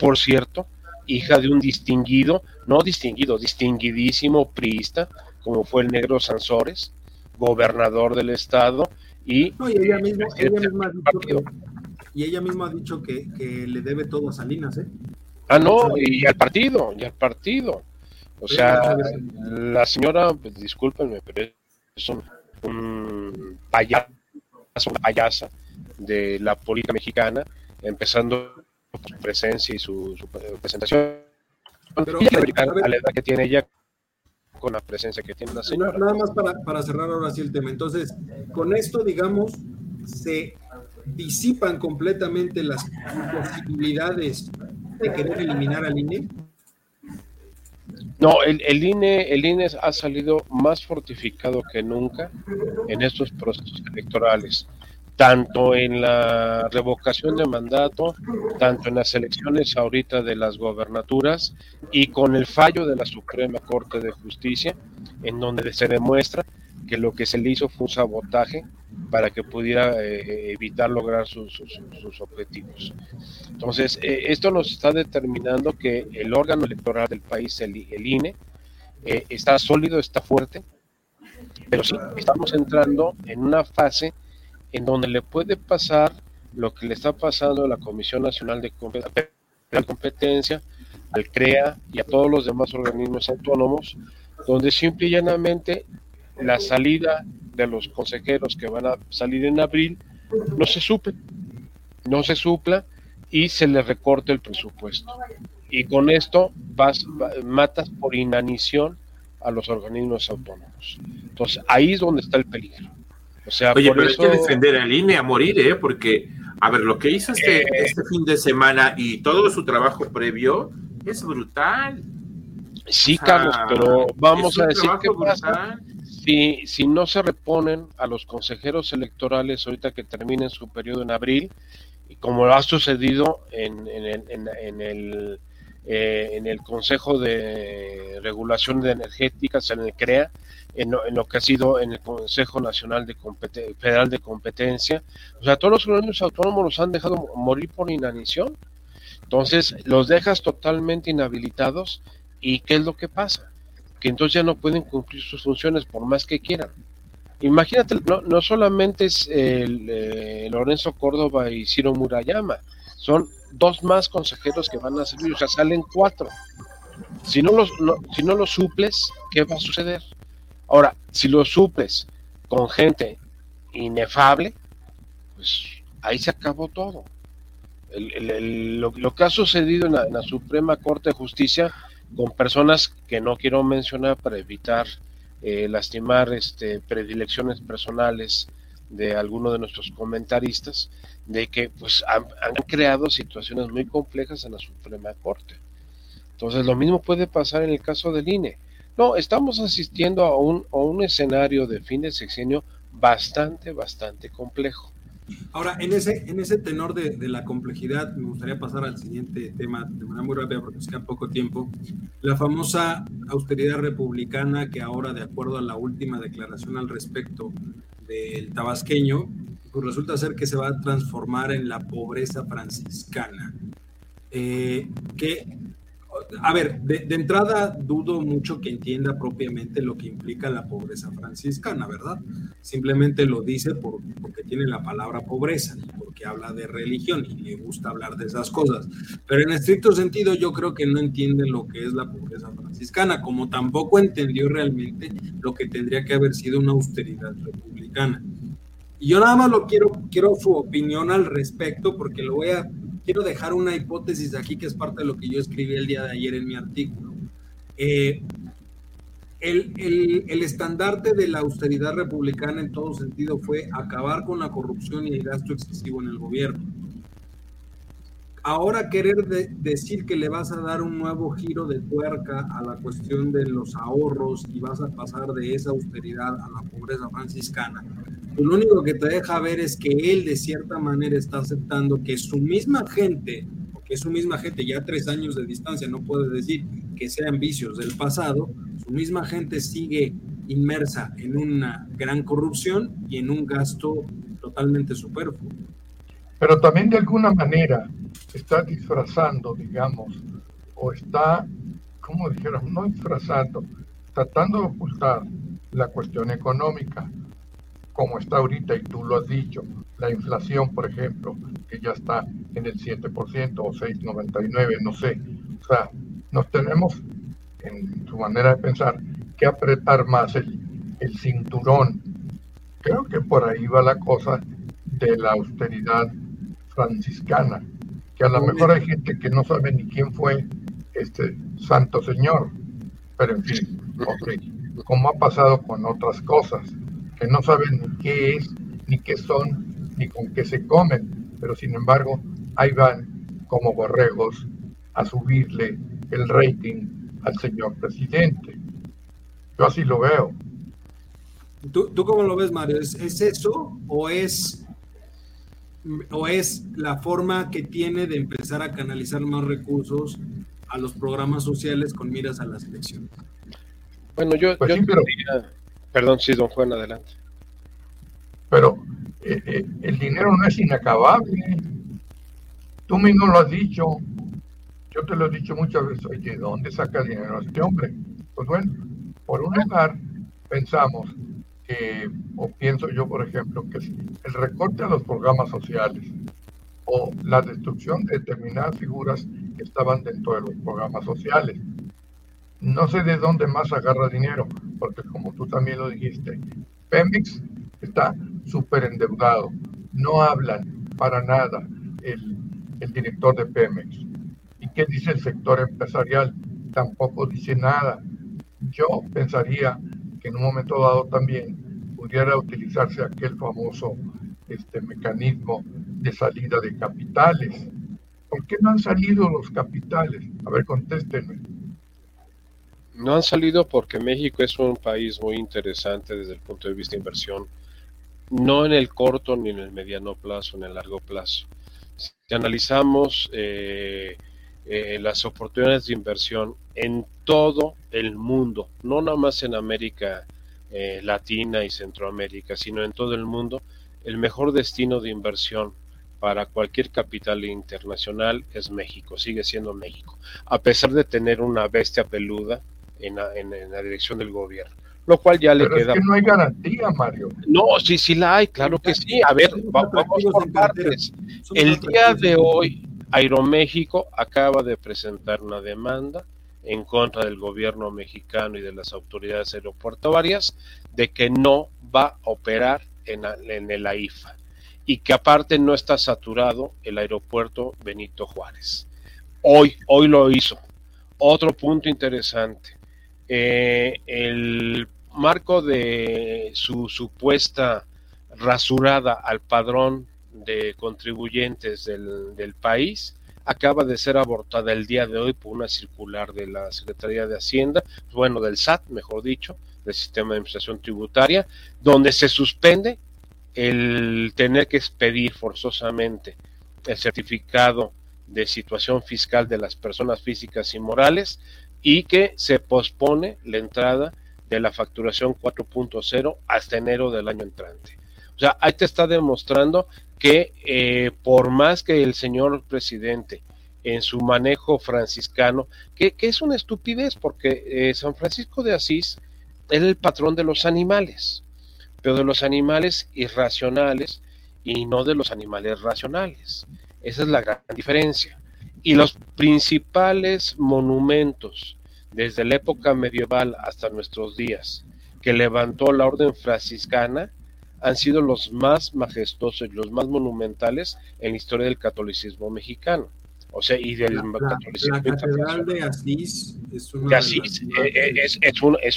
por cierto, hija de un distinguidísimo priista, como fue el Negro Sansores, gobernador del estado, y ella misma ha dicho que le debe todo a Salinas, ¿eh? Ah, no, y al partido. O sea, la señora, pues, discúlpenme, pero es un payaso, una payasa de la política mexicana, empezando por su presencia y su presentación. Pero, a la edad que tiene ella, con la presencia que tiene la señora. Nada más para cerrar ahora sí el tema. Entonces, con esto, digamos, se disipan completamente las posibilidades de querer eliminar al INE. No, el INE ha salido más fortificado que nunca en estos procesos electorales, tanto en la revocación de mandato, tanto en las elecciones ahorita de las gobernaturas, y con el fallo de la Suprema Corte de Justicia, en donde se demuestra que lo que se le hizo fue un sabotaje para que pudiera evitar lograr sus objetivos. Entonces, esto nos está determinando que el órgano electoral del país, el INE, está sólido, está fuerte, pero sí estamos entrando en una fase en donde le puede pasar lo que le está pasando a la Comisión Nacional de Competencia, al CREA y a todos los demás organismos autónomos, donde simple y llanamente la salida de los consejeros que van a salir en abril no se supla y se les recorta el presupuesto. Y con esto matas por inanición a los organismos autónomos. Entonces, ahí es donde está el peligro. O sea, oye, pero eso hay que defender al INE a morir, ¿eh? Porque, a ver, lo que hizo este fin de semana y todo su trabajo previo es brutal. Sí, Carlos, pero vamos a decir qué pasa si no se reponen a los consejeros electorales ahorita que terminen su periodo en abril, y como ha sucedido en el Consejo de Regulación de Energética, se le crea, en lo que ha sido en el Consejo Nacional Federal de Competencia. O sea, todos los organismos autónomos los han dejado morir por inanición. Entonces, los dejas totalmente inhabilitados. ¿Y qué es lo que pasa? Que entonces ya no pueden cumplir sus funciones por más que quieran. Imagínate, no solamente es Lorenzo Córdoba y Ciro Murayama, son 2 más consejeros que van a servir, o sea, salen 4. Si no los suples, ¿qué va a suceder? Ahora, si los suples con gente inefable, pues ahí se acabó todo. Lo que ha sucedido en la Suprema Corte de Justicia, con personas que no quiero mencionar para evitar lastimar predilecciones personales de alguno de nuestros comentaristas, de que pues han creado situaciones muy complejas en la Suprema Corte. Entonces, lo mismo puede pasar en el caso del INE. No, estamos asistiendo a un escenario de fin de sexenio bastante complejo. Ahora, en ese tenor de la complejidad, me gustaría pasar al siguiente tema de manera muy rápida porque nos queda poco tiempo. La famosa austeridad republicana, que ahora, de acuerdo a la última declaración al respecto del tabasqueño, pues resulta ser que se va a transformar en la pobreza franciscana. A ver, de entrada dudo mucho que entienda propiamente lo que implica la pobreza franciscana, ¿verdad? Simplemente lo dice porque tiene la palabra pobreza, porque habla de religión y le gusta hablar de esas cosas. Pero en estricto sentido yo creo que no entiende lo que es la pobreza franciscana, como tampoco entendió realmente lo que tendría que haber sido una austeridad republicana. Y yo nada más quiero su opinión al respecto, porque quiero dejar una hipótesis aquí que es parte de lo que yo escribí el día de ayer en mi artículo. El estandarte de la austeridad republicana en todo sentido fue acabar con la corrupción y el gasto excesivo en el gobierno. Ahora querer decir que le vas a dar un nuevo giro de tuerca a la cuestión de los ahorros y vas a pasar de esa austeridad a la pobreza franciscana, lo único que te deja ver es que él, de cierta manera, está aceptando que su misma gente ya a 3 años de distancia, no puede decir que sean vicios del pasado, su misma gente sigue inmersa en una gran corrupción y en un gasto totalmente superfluo. Pero también de alguna manera está disfrazando, digamos, o está, como dijeron, no disfrazando, tratando de ocultar la cuestión económica, como está ahorita, y tú lo has dicho, la inflación, por ejemplo, que ya está en el 7% o 6.99, no sé. O sea, nos tenemos, en su manera de pensar, que apretar más el cinturón. Creo que por ahí va la cosa de la austeridad franciscana, que a lo mejor hay gente que no sabe ni quién fue este santo señor, pero en fin, okay, como ha pasado con otras cosas, que no saben ni qué es, ni qué son, ni con qué se comen, pero sin embargo, ahí van como borregos a subirle el rating al señor presidente. Yo así lo veo. ¿Tú cómo lo ves, Mario? ¿Es eso o es la forma que tiene de empezar a canalizar más recursos a los programas sociales con miras a las elecciones? Bueno, yo diría... Perdón, sí, don Juan, adelante. Pero el dinero no es inacabable. Tú mismo lo has dicho. Yo te lo he dicho muchas veces. Oye, ¿de dónde saca dinero este hombre? Pues bueno, por un lugar pensamos que, o pienso yo, por ejemplo, que el recorte a los programas sociales o la destrucción de determinadas figuras que estaban dentro de los programas sociales. No sé de dónde más agarra dinero, porque como tú también lo dijiste, Pemex está súper endeudado, no hablan para nada el director de Pemex. ¿Y qué dice el sector empresarial? Tampoco dice nada. Yo pensaría que en un momento dado también pudiera utilizarse aquel famoso mecanismo de salida de capitales. ¿Por qué no han salido los capitales? A ver, contéstenme. No han salido porque México es un país muy interesante desde el punto de vista de inversión, no en el corto ni en el mediano plazo, en el largo plazo. Si analizamos las oportunidades de inversión en todo el mundo, no nada más en América Latina y Centroamérica, sino en todo el mundo, el mejor destino de inversión para cualquier capital internacional es México, sigue siendo México, a pesar de tener una bestia peluda en la dirección del gobierno, lo cual ya pero le queda... Pero es que no hay garantía, Mario. No, sí la hay, claro que sí. A ver, vamos por partes. El día de hoy, Aeroméxico acaba de presentar una demanda en contra del gobierno mexicano y de las autoridades aeroportuarias de que no va a operar en el AIFA y que aparte no está saturado el aeropuerto Benito Juárez. Hoy lo hizo. Otro punto interesante. El marco de su supuesta rasurada al padrón de contribuyentes del país acaba de ser abortada el día de hoy por una circular de la Secretaría de Hacienda, bueno, del SAT, mejor dicho, del Sistema de Administración Tributaria, donde se suspende el tener que expedir forzosamente el certificado de situación fiscal de las personas físicas y morales, y que se pospone la entrada de la facturación 4.0 hasta enero del año entrante. O sea, ahí te está demostrando que por más que el señor presidente en su manejo franciscano, que es una estupidez porque San Francisco de Asís es el patrón de los animales, pero de los animales irracionales y no de los animales racionales. Esa es la gran diferencia. Y los principales monumentos, desde la época medieval hasta nuestros días, que levantó la orden franciscana, han sido los más majestuosos y los más monumentales en la historia del catolicismo mexicano. O sea, y del catolicismo. La catedral de Asís es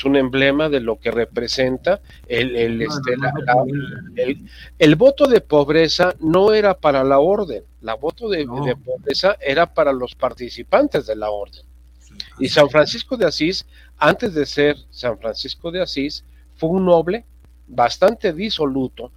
un emblema de lo que representa el voto de pobreza. No era para la orden, la voto de pobreza era para los participantes de la orden. Y San Francisco de Asís, antes de ser San Francisco de Asís, fue un noble bastante disoluto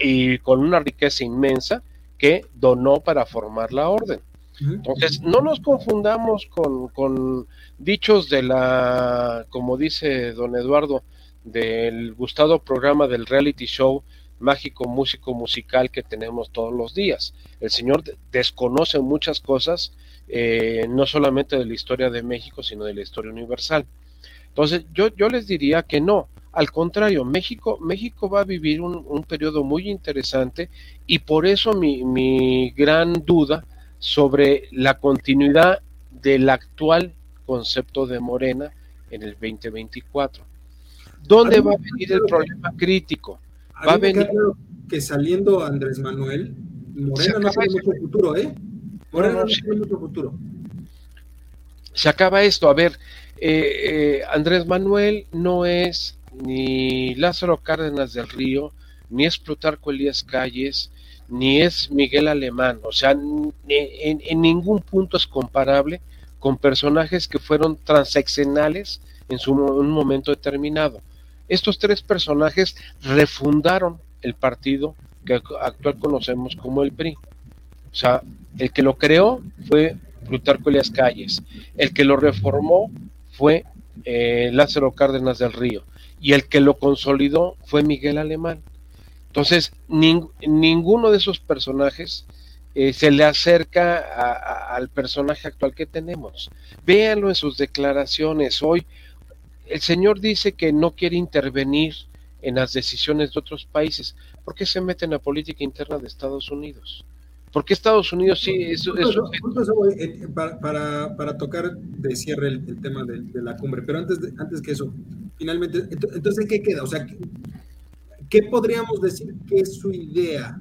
y con una riqueza inmensa que donó para formar la orden. Entonces, no nos confundamos con dichos de la, como dice don Eduardo, del gustado programa del reality show mágico, músico, musical que tenemos todos los días. El señor desconoce muchas cosas, no solamente de la historia de México, sino de la historia universal. Entonces, yo les diría que no. Al contrario, México va a vivir un periodo muy interesante, y por eso mi gran duda sobre la continuidad del actual concepto de Morena en el 2024. ¿Dónde va a venir el problema crítico? Va a venir que saliendo Andrés Manuel, Morena no tiene mucho futuro, ¿eh? Morena no tiene mucho futuro. Se acaba esto. A ver, Andrés Manuel no es ni Lázaro Cárdenas del Río, ni es Plutarco Elías Calles, ni es Miguel Alemán. O sea, en ningún punto es comparable con personajes que fueron transaccionales en un momento determinado. Estos tres personajes refundaron el partido que actual conocemos como el PRI. O sea, el que lo creó fue Plutarco Elías Calles, el que lo reformó fue Lázaro Cárdenas del Río, y el que lo consolidó fue Miguel Alemán. Entonces, ninguno de esos personajes se le acerca al personaje actual que tenemos. Véanlo en sus declaraciones. Hoy el señor dice que no quiere intervenir en las decisiones de otros países. ¿Por qué se mete en la política interna de Estados Unidos? ¿Por qué Estados Unidos sí es...? Para tocar de cierre el tema de la cumbre, pero antes que eso, finalmente, entonces, ¿qué queda? O sea, ¿qué podríamos decir que es su idea?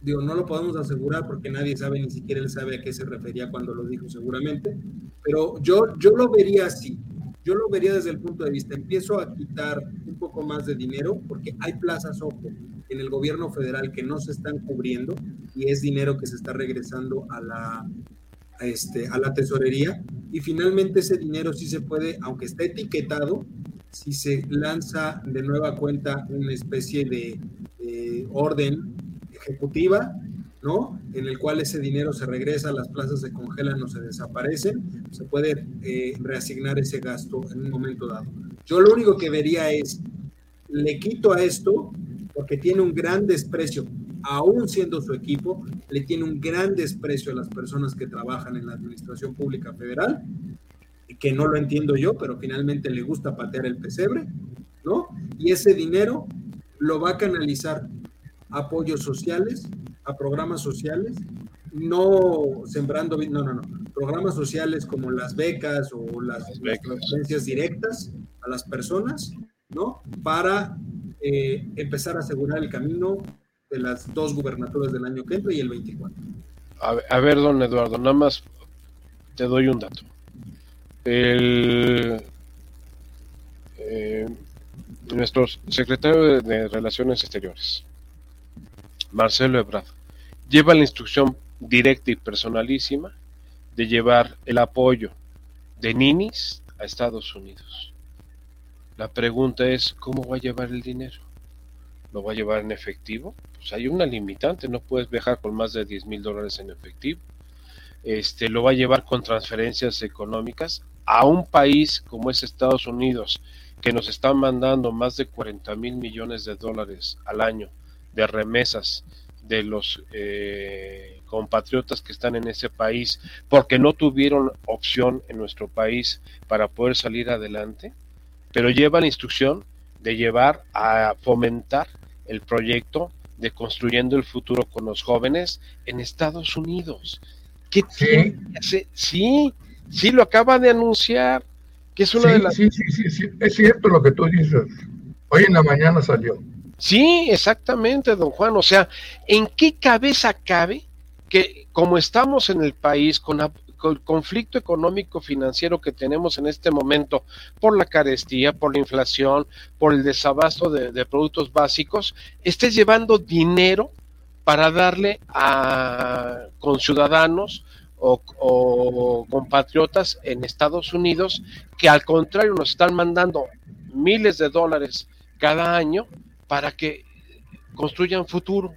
Digo, no lo podemos asegurar porque nadie sabe, ni siquiera él sabe a qué se refería cuando lo dijo seguramente, pero yo lo vería así. Yo lo vería desde el punto de vista, empiezo a quitar un poco más de dinero, porque hay plazas, ojo, en el gobierno federal que no se están cubriendo, y es dinero que se está regresando a la tesorería, y finalmente ese dinero sí se puede, aunque está etiquetado, si se lanza de nueva cuenta una especie de orden ejecutiva, ¿no? En el cual ese dinero se regresa, las plazas se congelan o se desaparecen, se puede reasignar ese gasto en un momento dado. Yo lo único que vería es, le quito a esto porque tiene un gran desprecio, aún siendo su equipo, le tiene un gran desprecio a las personas que trabajan en la administración pública federal, que no lo entiendo yo, pero finalmente le gusta patear el pesebre, ¿no? Y ese dinero lo va a canalizar a apoyos sociales, a programas sociales, no sembrando, no, programas sociales como las becas o las transferencias directas a las personas, ¿no? Para empezar a asegurar el camino de las dos gubernaturas del año que entra y el 24. A ver, don Eduardo, nada más te doy un dato. Nuestro secretario de Relaciones Exteriores, Marcelo Ebrard, lleva la instrucción directa y personalísima de llevar el apoyo de ninis a Estados Unidos. La pregunta es, ¿cómo va a llevar el dinero? ¿Lo va a llevar en efectivo? Pues hay una limitante, no puedes viajar con más de $10,000 en efectivo. Lo va a llevar con transferencias económicas a un país como es Estados Unidos, que nos está mandando más de $40,000 millones al año de remesas de los compatriotas que están en ese país porque no tuvieron opción en nuestro país para poder salir adelante, pero lleva la instrucción de llevar a fomentar el proyecto de Construyendo el Futuro con los Jóvenes en Estados Unidos. ¿Qué tiene que hacer? Sí, lo acaba de anunciar, que es una de las... Sí, es cierto lo que tú dices. Hoy en la mañana salió. Sí, exactamente, don Juan. O sea, ¿en qué cabeza cabe que, como estamos en el país con el conflicto económico financiero que tenemos en este momento por la carestía, por la inflación, por el desabasto de productos básicos, estés llevando dinero para darle a conciudadanos o compatriotas en Estados Unidos, que al contrario nos están mandando miles de dólares cada año para que construyan futuro?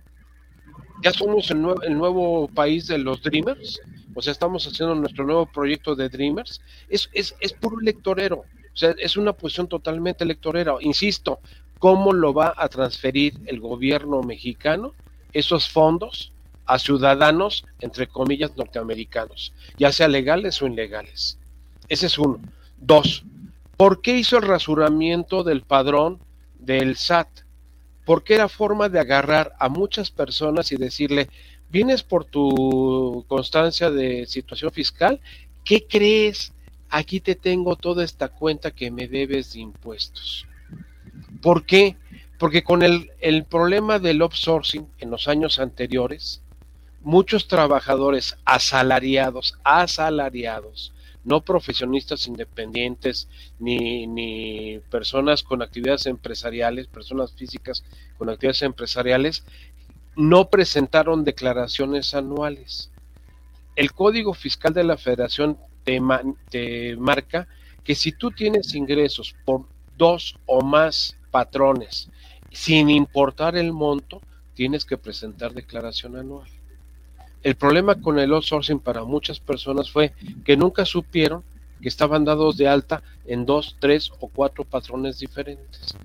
Ya somos el nuevo país de los dreamers, o sea, estamos haciendo nuestro nuevo proyecto de Dreamers, es puro electorero, o sea, es una posición totalmente electorera. Insisto, ¿cómo lo va a transferir el gobierno mexicano esos fondos a ciudadanos, entre comillas, norteamericanos, ya sea legales o ilegales? Ese es uno. Dos, ¿por qué hizo el rasuramiento del padrón del SAT? Porque era forma de agarrar a muchas personas y decirle, vienes por tu constancia de situación fiscal, ¿qué crees? Aquí te tengo toda esta cuenta que me debes de impuestos. ¿Por qué? Porque con el problema del outsourcing en los años anteriores, muchos trabajadores asalariados, no profesionistas independientes, ni personas con actividades empresariales, personas físicas con actividades empresariales, no presentaron declaraciones anuales. El Código Fiscal de la Federación te marca que si tú tienes ingresos por dos o más patrones, sin importar el monto, tienes que presentar declaración anual. El problema con el outsourcing para muchas personas fue que nunca supieron que estaban dados de alta en 2, 3 o 4 patrones diferentes.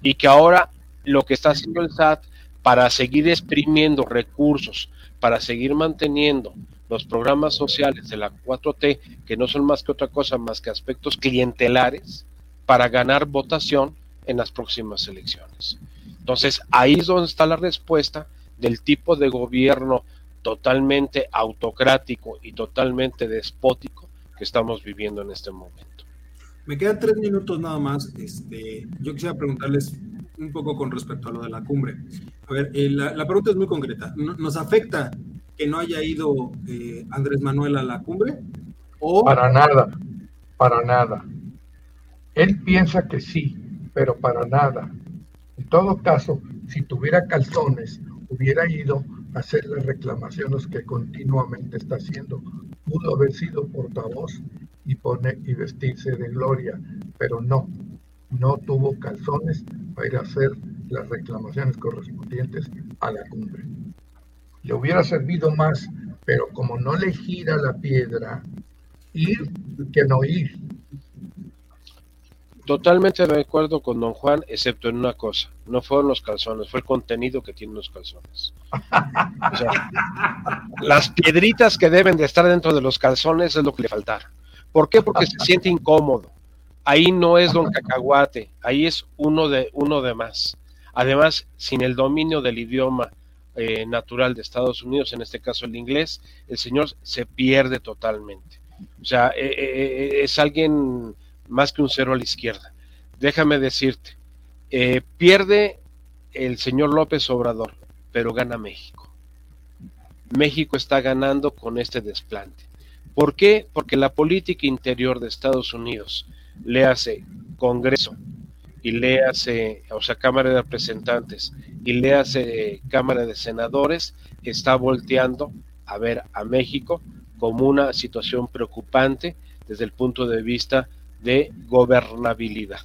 Y que ahora lo que está haciendo el SAT para seguir exprimiendo recursos, para seguir manteniendo los programas sociales de la 4T, que no son más que otra cosa, más que aspectos clientelares, para ganar votación en las próximas elecciones. Entonces, ahí es donde está la respuesta del tipo de gobierno totalmente autocrático y totalmente despótico que estamos viviendo en este momento. Me quedan 3 minutos nada más. Yo quisiera preguntarles un poco con respecto a lo de la cumbre. A ver, la pregunta es muy concreta. ¿Nos afecta que no haya ido Andrés Manuel a la cumbre? ¿O? Para nada. Él piensa que sí, pero para nada. En todo caso, si tuviera calzones, hubiera ido a hacer las reclamaciones que continuamente está haciendo. Pudo haber sido portavoz y vestirse de gloria, pero no tuvo calzones para ir a hacer las reclamaciones correspondientes a la cumbre. Le hubiera servido más, pero como no le gira la piedra, ir que no ir. Totalmente de acuerdo con don Juan, excepto en una cosa: no fueron los calzones, fue el contenido que tienen los calzones. O sea, las piedritas que deben de estar dentro de los calzones es lo que le faltaron. ¿Por qué? Porque se siente incómodo. Ahí no es don Cacahuate, ahí es uno de más. Además, sin el dominio del idioma natural de Estados Unidos, en este caso el inglés, el señor se pierde totalmente. O sea, es alguien más que un cero a la izquierda. Déjame decirte, pierde el señor López Obrador, pero gana México. México está ganando con este desplante. ¿Por qué? Porque la política interior de Estados Unidos, le hace Congreso y le hace, o sea, Cámara de Representantes y le hace Cámara de Senadores, está volteando a ver a México como una situación preocupante desde el punto de vista de gobernabilidad.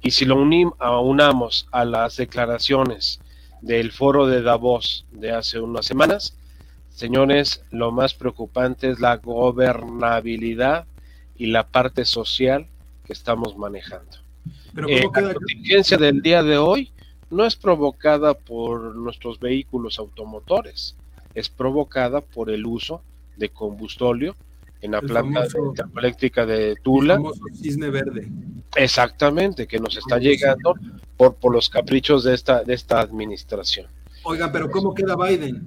Y si lo aunamos a las declaraciones del foro de Davos de hace unas semanas, señores, lo más preocupante es la gobernabilidad y la parte social que estamos manejando. Pero la contingencia del día de hoy no es provocada por nuestros vehículos automotores, es provocada por el uso de combustóleo en la planta eléctrica de Tula. El famoso cisne verde. Exactamente, que nos está llegando por los caprichos de esta administración. Oiga, pero ¿cómo queda Biden?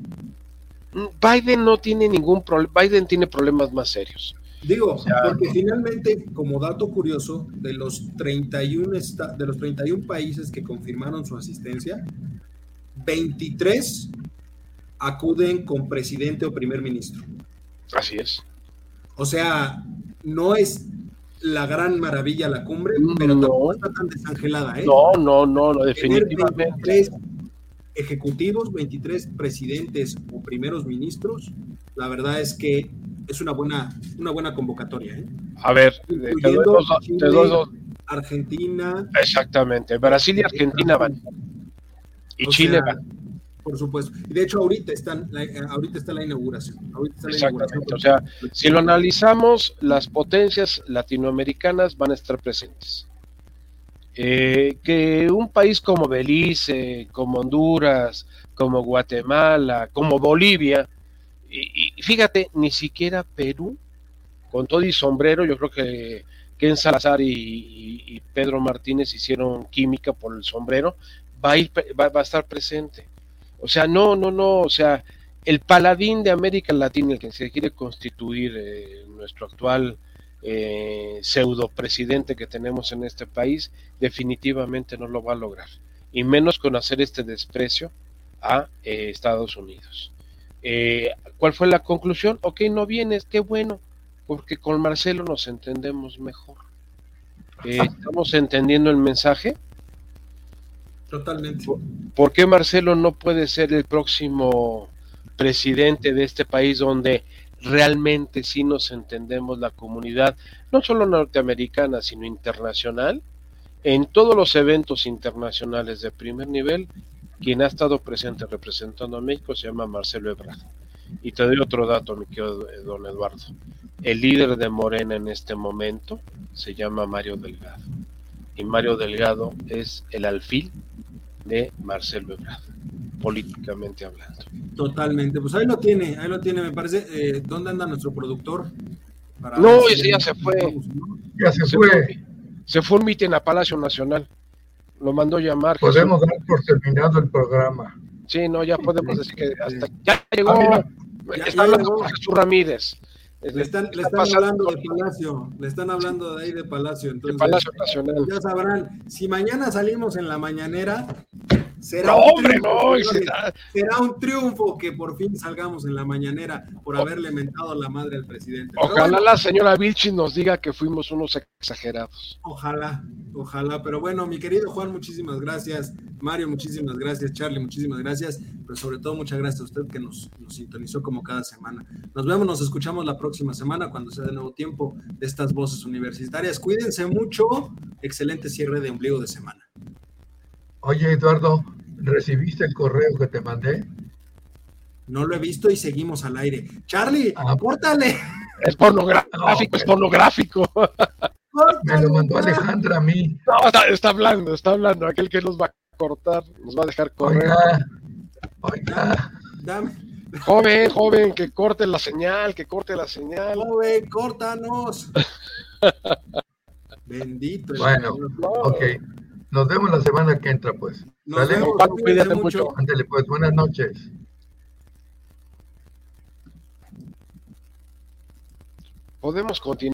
Biden no tiene ningún problema, Biden tiene problemas más serios. Digo, porque finalmente, como dato curioso, de los 31 países que confirmaron su asistencia, 23 acuden con presidente o primer ministro. Así es. O sea, no es la gran maravilla la cumbre, pero tampoco está tan desangelada, ¿eh? No, definitivamente. 23 ejecutivos, 23 presidentes o primeros ministros, la verdad es que es una buena convocatoria, ¿eh? A ver, te doy dos. Argentina. Exactamente, Brasil y Argentina van. Y Chile van. Por supuesto. Y de hecho ahorita está la inauguración. O sea, si lo analizamos, las potencias latinoamericanas van a estar presentes. Que un país como Belice, como Honduras, como Guatemala, como Bolivia, y fíjate, ni siquiera Perú, con todo y sombrero, yo creo que Ken Salazar y Pedro Martínez hicieron química por el sombrero, va a estar presente. O sea, o sea, el paladín de América Latina, el que se quiere constituir nuestro actual pseudo presidente que tenemos en este país, definitivamente no lo va a lograr, y menos con hacer este desprecio a Estados Unidos. ¿Cuál fue la conclusión? Ok, no vienes, qué bueno, porque con Marcelo nos entendemos mejor. ¿Estamos entendiendo el mensaje? Totalmente. ¿Por qué Marcelo no puede ser el próximo presidente de este país, donde realmente sí nos entendemos la comunidad, no solo norteamericana, sino internacional? En todos los eventos internacionales de primer nivel, quien ha estado presente representando a México se llama Marcelo Ebrard. Y te doy otro dato, mi querido don Eduardo. El líder de Morena en este momento se llama Mario Delgado. Y Mario Delgado es el alfil de Marcelo Ebrard, políticamente hablando. Totalmente, pues ahí lo tiene, me parece. ¿Dónde anda nuestro productor? Ese ya se fue. Se fue un mitin a Palacio Nacional. Lo mandó llamar. Podemos dar por terminado el programa. Sí, ya podemos decir que hasta ya llegó. Está hablando de Jesús Ramírez. Le están hablando de Palacio, le están hablando de ahí de Palacio. Entonces, Palacio Nacional. Ya sabrán, si mañana salimos en la mañanera, será un triunfo que por fin salgamos en la mañanera por haberle mentado a la madre al presidente. Ojalá la señora Vilchis nos diga que fuimos unos exagerados. Ojalá, pero bueno, mi querido Juan, muchísimas gracias. Mario, muchísimas gracias. Charlie, muchísimas gracias. Pero sobre todo, muchas gracias a usted que nos sintonizó como cada semana. Nos vemos, nos escuchamos la próxima semana cuando sea de nuevo tiempo de estas voces universitarias. Cuídense mucho. Excelente cierre de ombligo de semana. Oye, Eduardo, ¿recibiste el correo que te mandé? No lo he visto y seguimos al aire. Charlie, apórtale. Es pornográfico. Me lo mandó Alejandra a mí. No, está hablando. Aquel que nos va a cortar, nos va a dejar correr. Oiga. Dame. Joven, que corte la señal, Joven, córtanos. Bendito. Bueno, okay. Nos vemos la semana que entra, pues. Nos vemos, cuídate mucho. Ándale, pues, buenas noches. Podemos continuar.